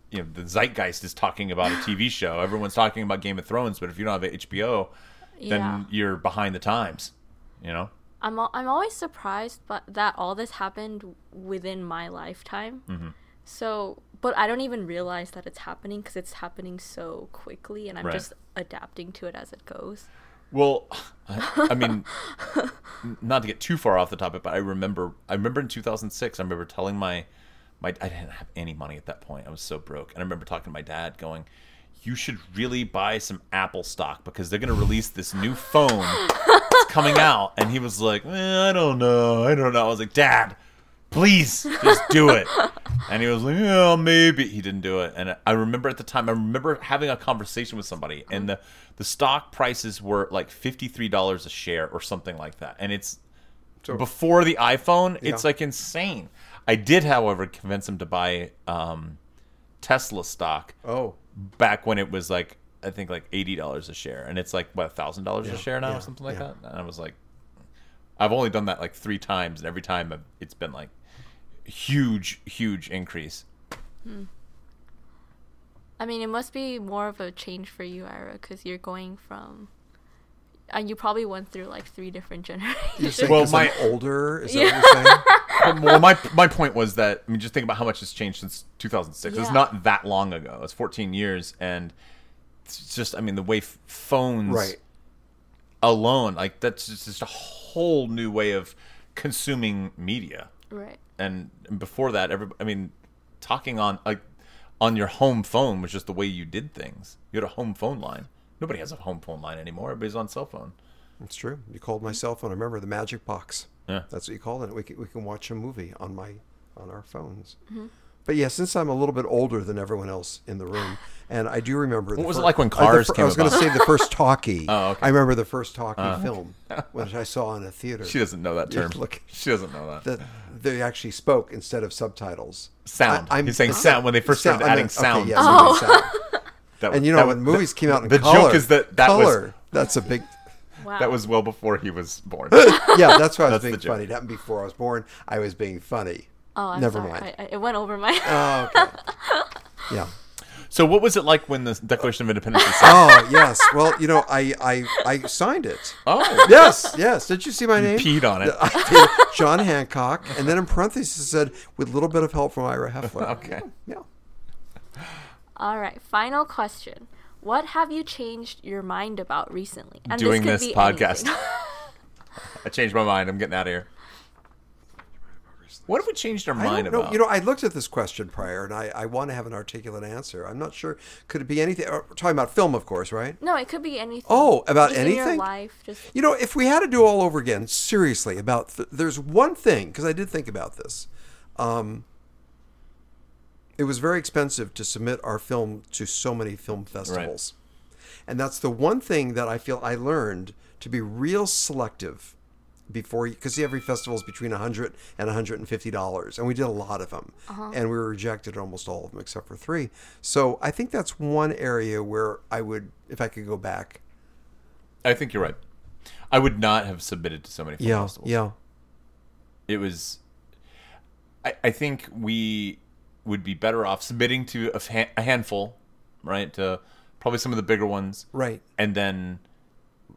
the zeitgeist is talking about a TV show, everyone's talking about Game of Thrones, but if you don't have HBO then you're behind the times, you know. I'm always surprised that all this happened within my lifetime. So but I don't even realize that it's happening because it's happening so quickly, and I'm just adapting to it as it goes. Well, I mean, not to get too far off the topic, but I remember in 2006, I remember telling my I didn't have any money at that point. I was so broke. And I remember talking to my dad going, you should really buy some Apple stock because they're going to release this new phone that's coming out. And he was like, I don't know. I was like, Dad, please just do it. And he was like, yeah, maybe. He didn't do it. And I remember at the time, I remember having a conversation with somebody, and the stock prices were like $53 a share or something like that. And it's so, before the iPhone, it's like insane. I did, however, convince him to buy Tesla stock. Oh, back when it was like, I think like $80 a share, and it's like what, $1,000 a share now or something like that. And I was like, I've only done that like 3 times, and every time it's been like huge increase. I mean, it must be more of a change for you, Ira, because you're going from, and you probably went through like 3 different generations. Well, my older is that what you're saying? Well, my point was that, I mean, just think about how much has changed since 2006. Yeah. It's not that long ago. It's 14 years, and it's just, I mean, the way phones alone, like that's just a whole new way of consuming media. Right. And before that, talking on your home phone was just the way you did things. You had a home phone line. Nobody has a home phone line anymore. Everybody's on cell phone. That's true. You called my cell phone. I remember the magic box. Yeah. That's what you called it. We can watch a movie on our phones. Mm-hmm. But yeah, since I'm a little bit older than everyone else in the room, and I do remember. What was it like when cars came out? I was going to say the first talkie. Oh, okay. I remember the first talkie film, which I saw in a theater. She doesn't know that term. Look, she doesn't know that. They actually spoke instead of subtitles. Sound. He's saying sound when they first started adding sound. Okay, yes, sound. That was, and you know, when movies came out in the color. The joke is that color, was... That's a big... Wow. That was well before he was born. Yeah, that's why I was being funny. It happened before I was born. I was being funny. Oh, I'm Never sorry. Mind. It went over my head. Oh, okay. Yeah. So what was it like when the Declaration of Independence was signed? Oh, yes. Well, you know, I signed it. Oh. Yes. Did you see my name? You peed on it. I did. John Hancock. And then in parentheses said, with a little bit of help from Ira Heffler. Okay. Yeah. All right, final question. What have you changed your mind about recently? And doing this podcast. I changed my mind. I'm getting out of here. What have we changed our mind about? You know, I looked at this question prior, and I want to have an articulate answer. I'm not sure. Could it be anything? We're talking about film, of course, right? No, it could be anything. Oh, about anything? Just in your life. You know, if we had to do all over again, seriously, about there's one thing, because I did think about this. It was very expensive to submit our film to so many film festivals. Right. And that's the one thing that I feel I learned to be real selective before, because every festival is between $100 and $150. And we did a lot of them. Uh-huh. And we were rejected almost all of them except for 3. So I think that's one area where I would, if I could go back. I think you're right. I would not have submitted to so many film festivals. Yeah. It was, I think we would be better off submitting to a handful, right? To probably some of the bigger ones. Right. And then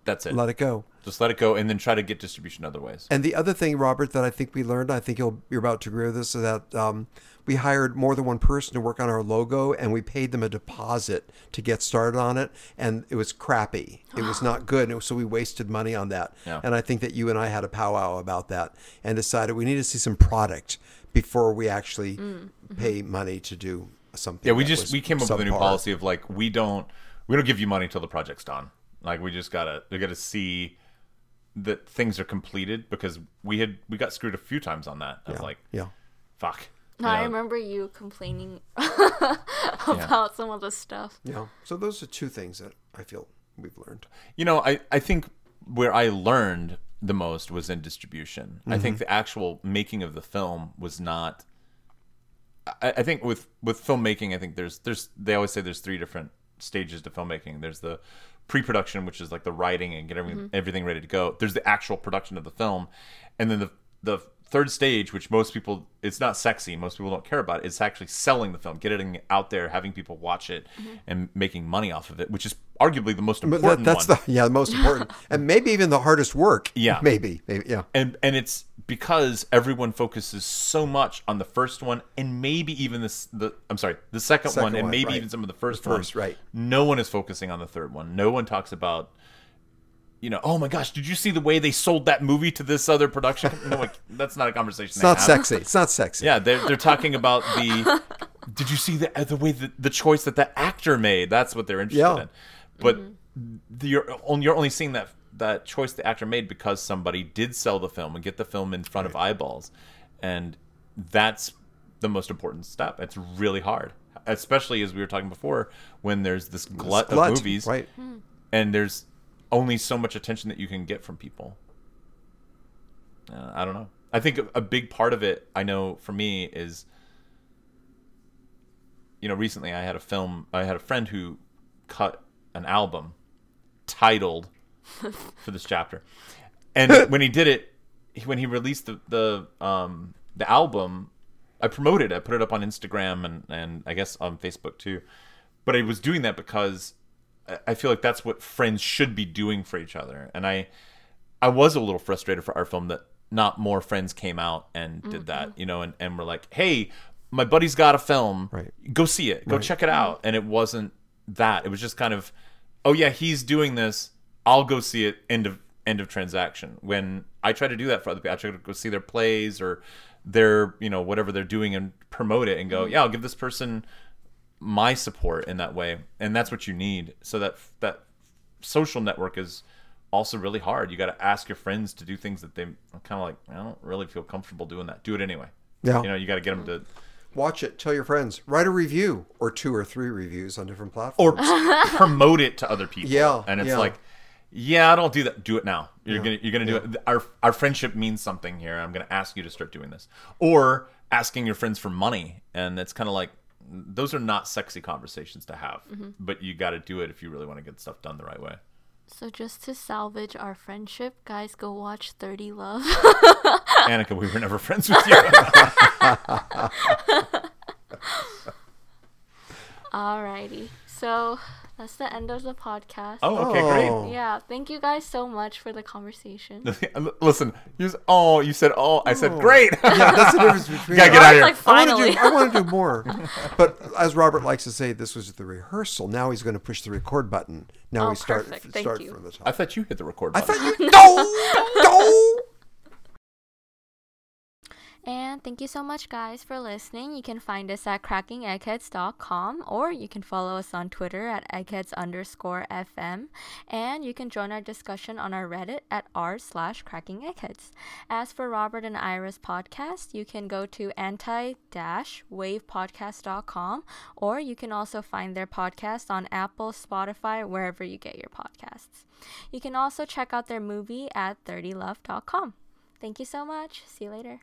that's it. Let it go. Just let it go and then try to get distribution other ways. And the other thing, Robert, that I think we learned, I think you're about to agree with this, is that we hired more than one person to work on our logo, and we paid them a deposit to get started on it, and it was crappy. It was not good, and so we wasted money on that. Yeah. And I think that you and I had a powwow about that and decided we need to see some product before we actually pay money to do something. Yeah, we came up with a new policy of like, we don't give you money till the project's done. Like, we just gotta see that things are completed, because we got screwed a few times on that. I was like, fuck. No, I remember you complaining about some of the stuff. Yeah. So those are 2 things that I feel we've learned. You know, I think where I learned the most was in distribution. Mm-hmm. I think the actual making of the film was not. I think with filmmaking, I think there's they always say there's 3 different stages to filmmaking. There's the pre-production, which is like the writing and getting everything ready to go. There's the actual production of the film, and then the 3rd stage, which most people, it's not sexy. Most people don't care about it. It's actually selling the film, getting it out there, having people watch it, and making money off of it, which is arguably the most important. That's the most important, and maybe even the hardest work. Yeah, maybe yeah. And it's because everyone focuses so much on the first one, and maybe even the second one, and maybe even some of the first one. Right. No one is focusing on the 3rd one. No one talks about, you know, oh my gosh, did you see the way they sold that movie to this other production? No, like, that's not a conversation. It's not sexy. It's not sexy. Yeah, they're talking about did you see the way the choice that the actor made? That's what they're interested in. But you're only seeing that choice the actor made because somebody did sell the film and get the film in front of eyeballs. And that's the most important step. It's really hard, especially as we were talking before, when there's this glut of movies, right? And there's only so much attention that you can get from people. I don't know. I think a big part of it, I know for me, is, you know, recently I had a friend who cut an album titled for this chapter. And when he did it, when he released the album, I promoted it. I put it up on Instagram and I guess on Facebook too. But I was doing that because I feel like that's what friends should be doing for each other. And I was a little frustrated for our film that not more friends came out and did that, you know, and were like, hey, my buddy's got a film. Right. Go see it. Go check it out. And it wasn't that. It was just kind of, oh, yeah, he's doing this. I'll go see it. End of transaction. When I try to do that for other people, I try to go see their plays or their, you know, whatever they're doing and promote it and go, yeah, I'll give this person my support in that way. And that's what you need. So that social network is also really hard. You got to ask your friends to do things that they kind of like, I don't really feel comfortable doing that. Do it anyway. Yeah. You know, you got to get them to watch it, tell your friends, write a review or two or three reviews on different platforms. Or promote it to other people. Yeah. And it's like, yeah, I don't do that. Do it now. You're gonna do it. Our friendship means something here. I'm gonna ask you to start doing this, or asking your friends for money. And it's kind of like, those are not sexy conversations to have, but you got to do it if you really want to get stuff done the right way. So just to salvage our friendship, guys, go watch 30 Love. Annika, we were never friends with you. Alrighty, so. That's the end of the podcast. Oh, okay, great. Yeah, thank you guys so much for the conversation. Listen, you said all. I said great. Yeah, that's the difference between. Gotta get out of here. Like, finally. I want to do more. But as Robert likes to say, this was the rehearsal. Now he's going to push the record button. Now we start. Perfect. Thank you. From the top. I thought you hit the record button. I thought you. No. And thank you so much, guys, for listening. You can find us at crackingeggheads.com, or you can follow us on Twitter at eggheads_FM. And you can join our discussion on our Reddit at r/crackingeggheads. As for Robert and Ira's podcast, you can go to anti-wavepodcast.com, or you can also find their podcast on Apple, Spotify, wherever you get your podcasts. You can also check out their movie at 30lovefilm.com. Thank you so much. See you later.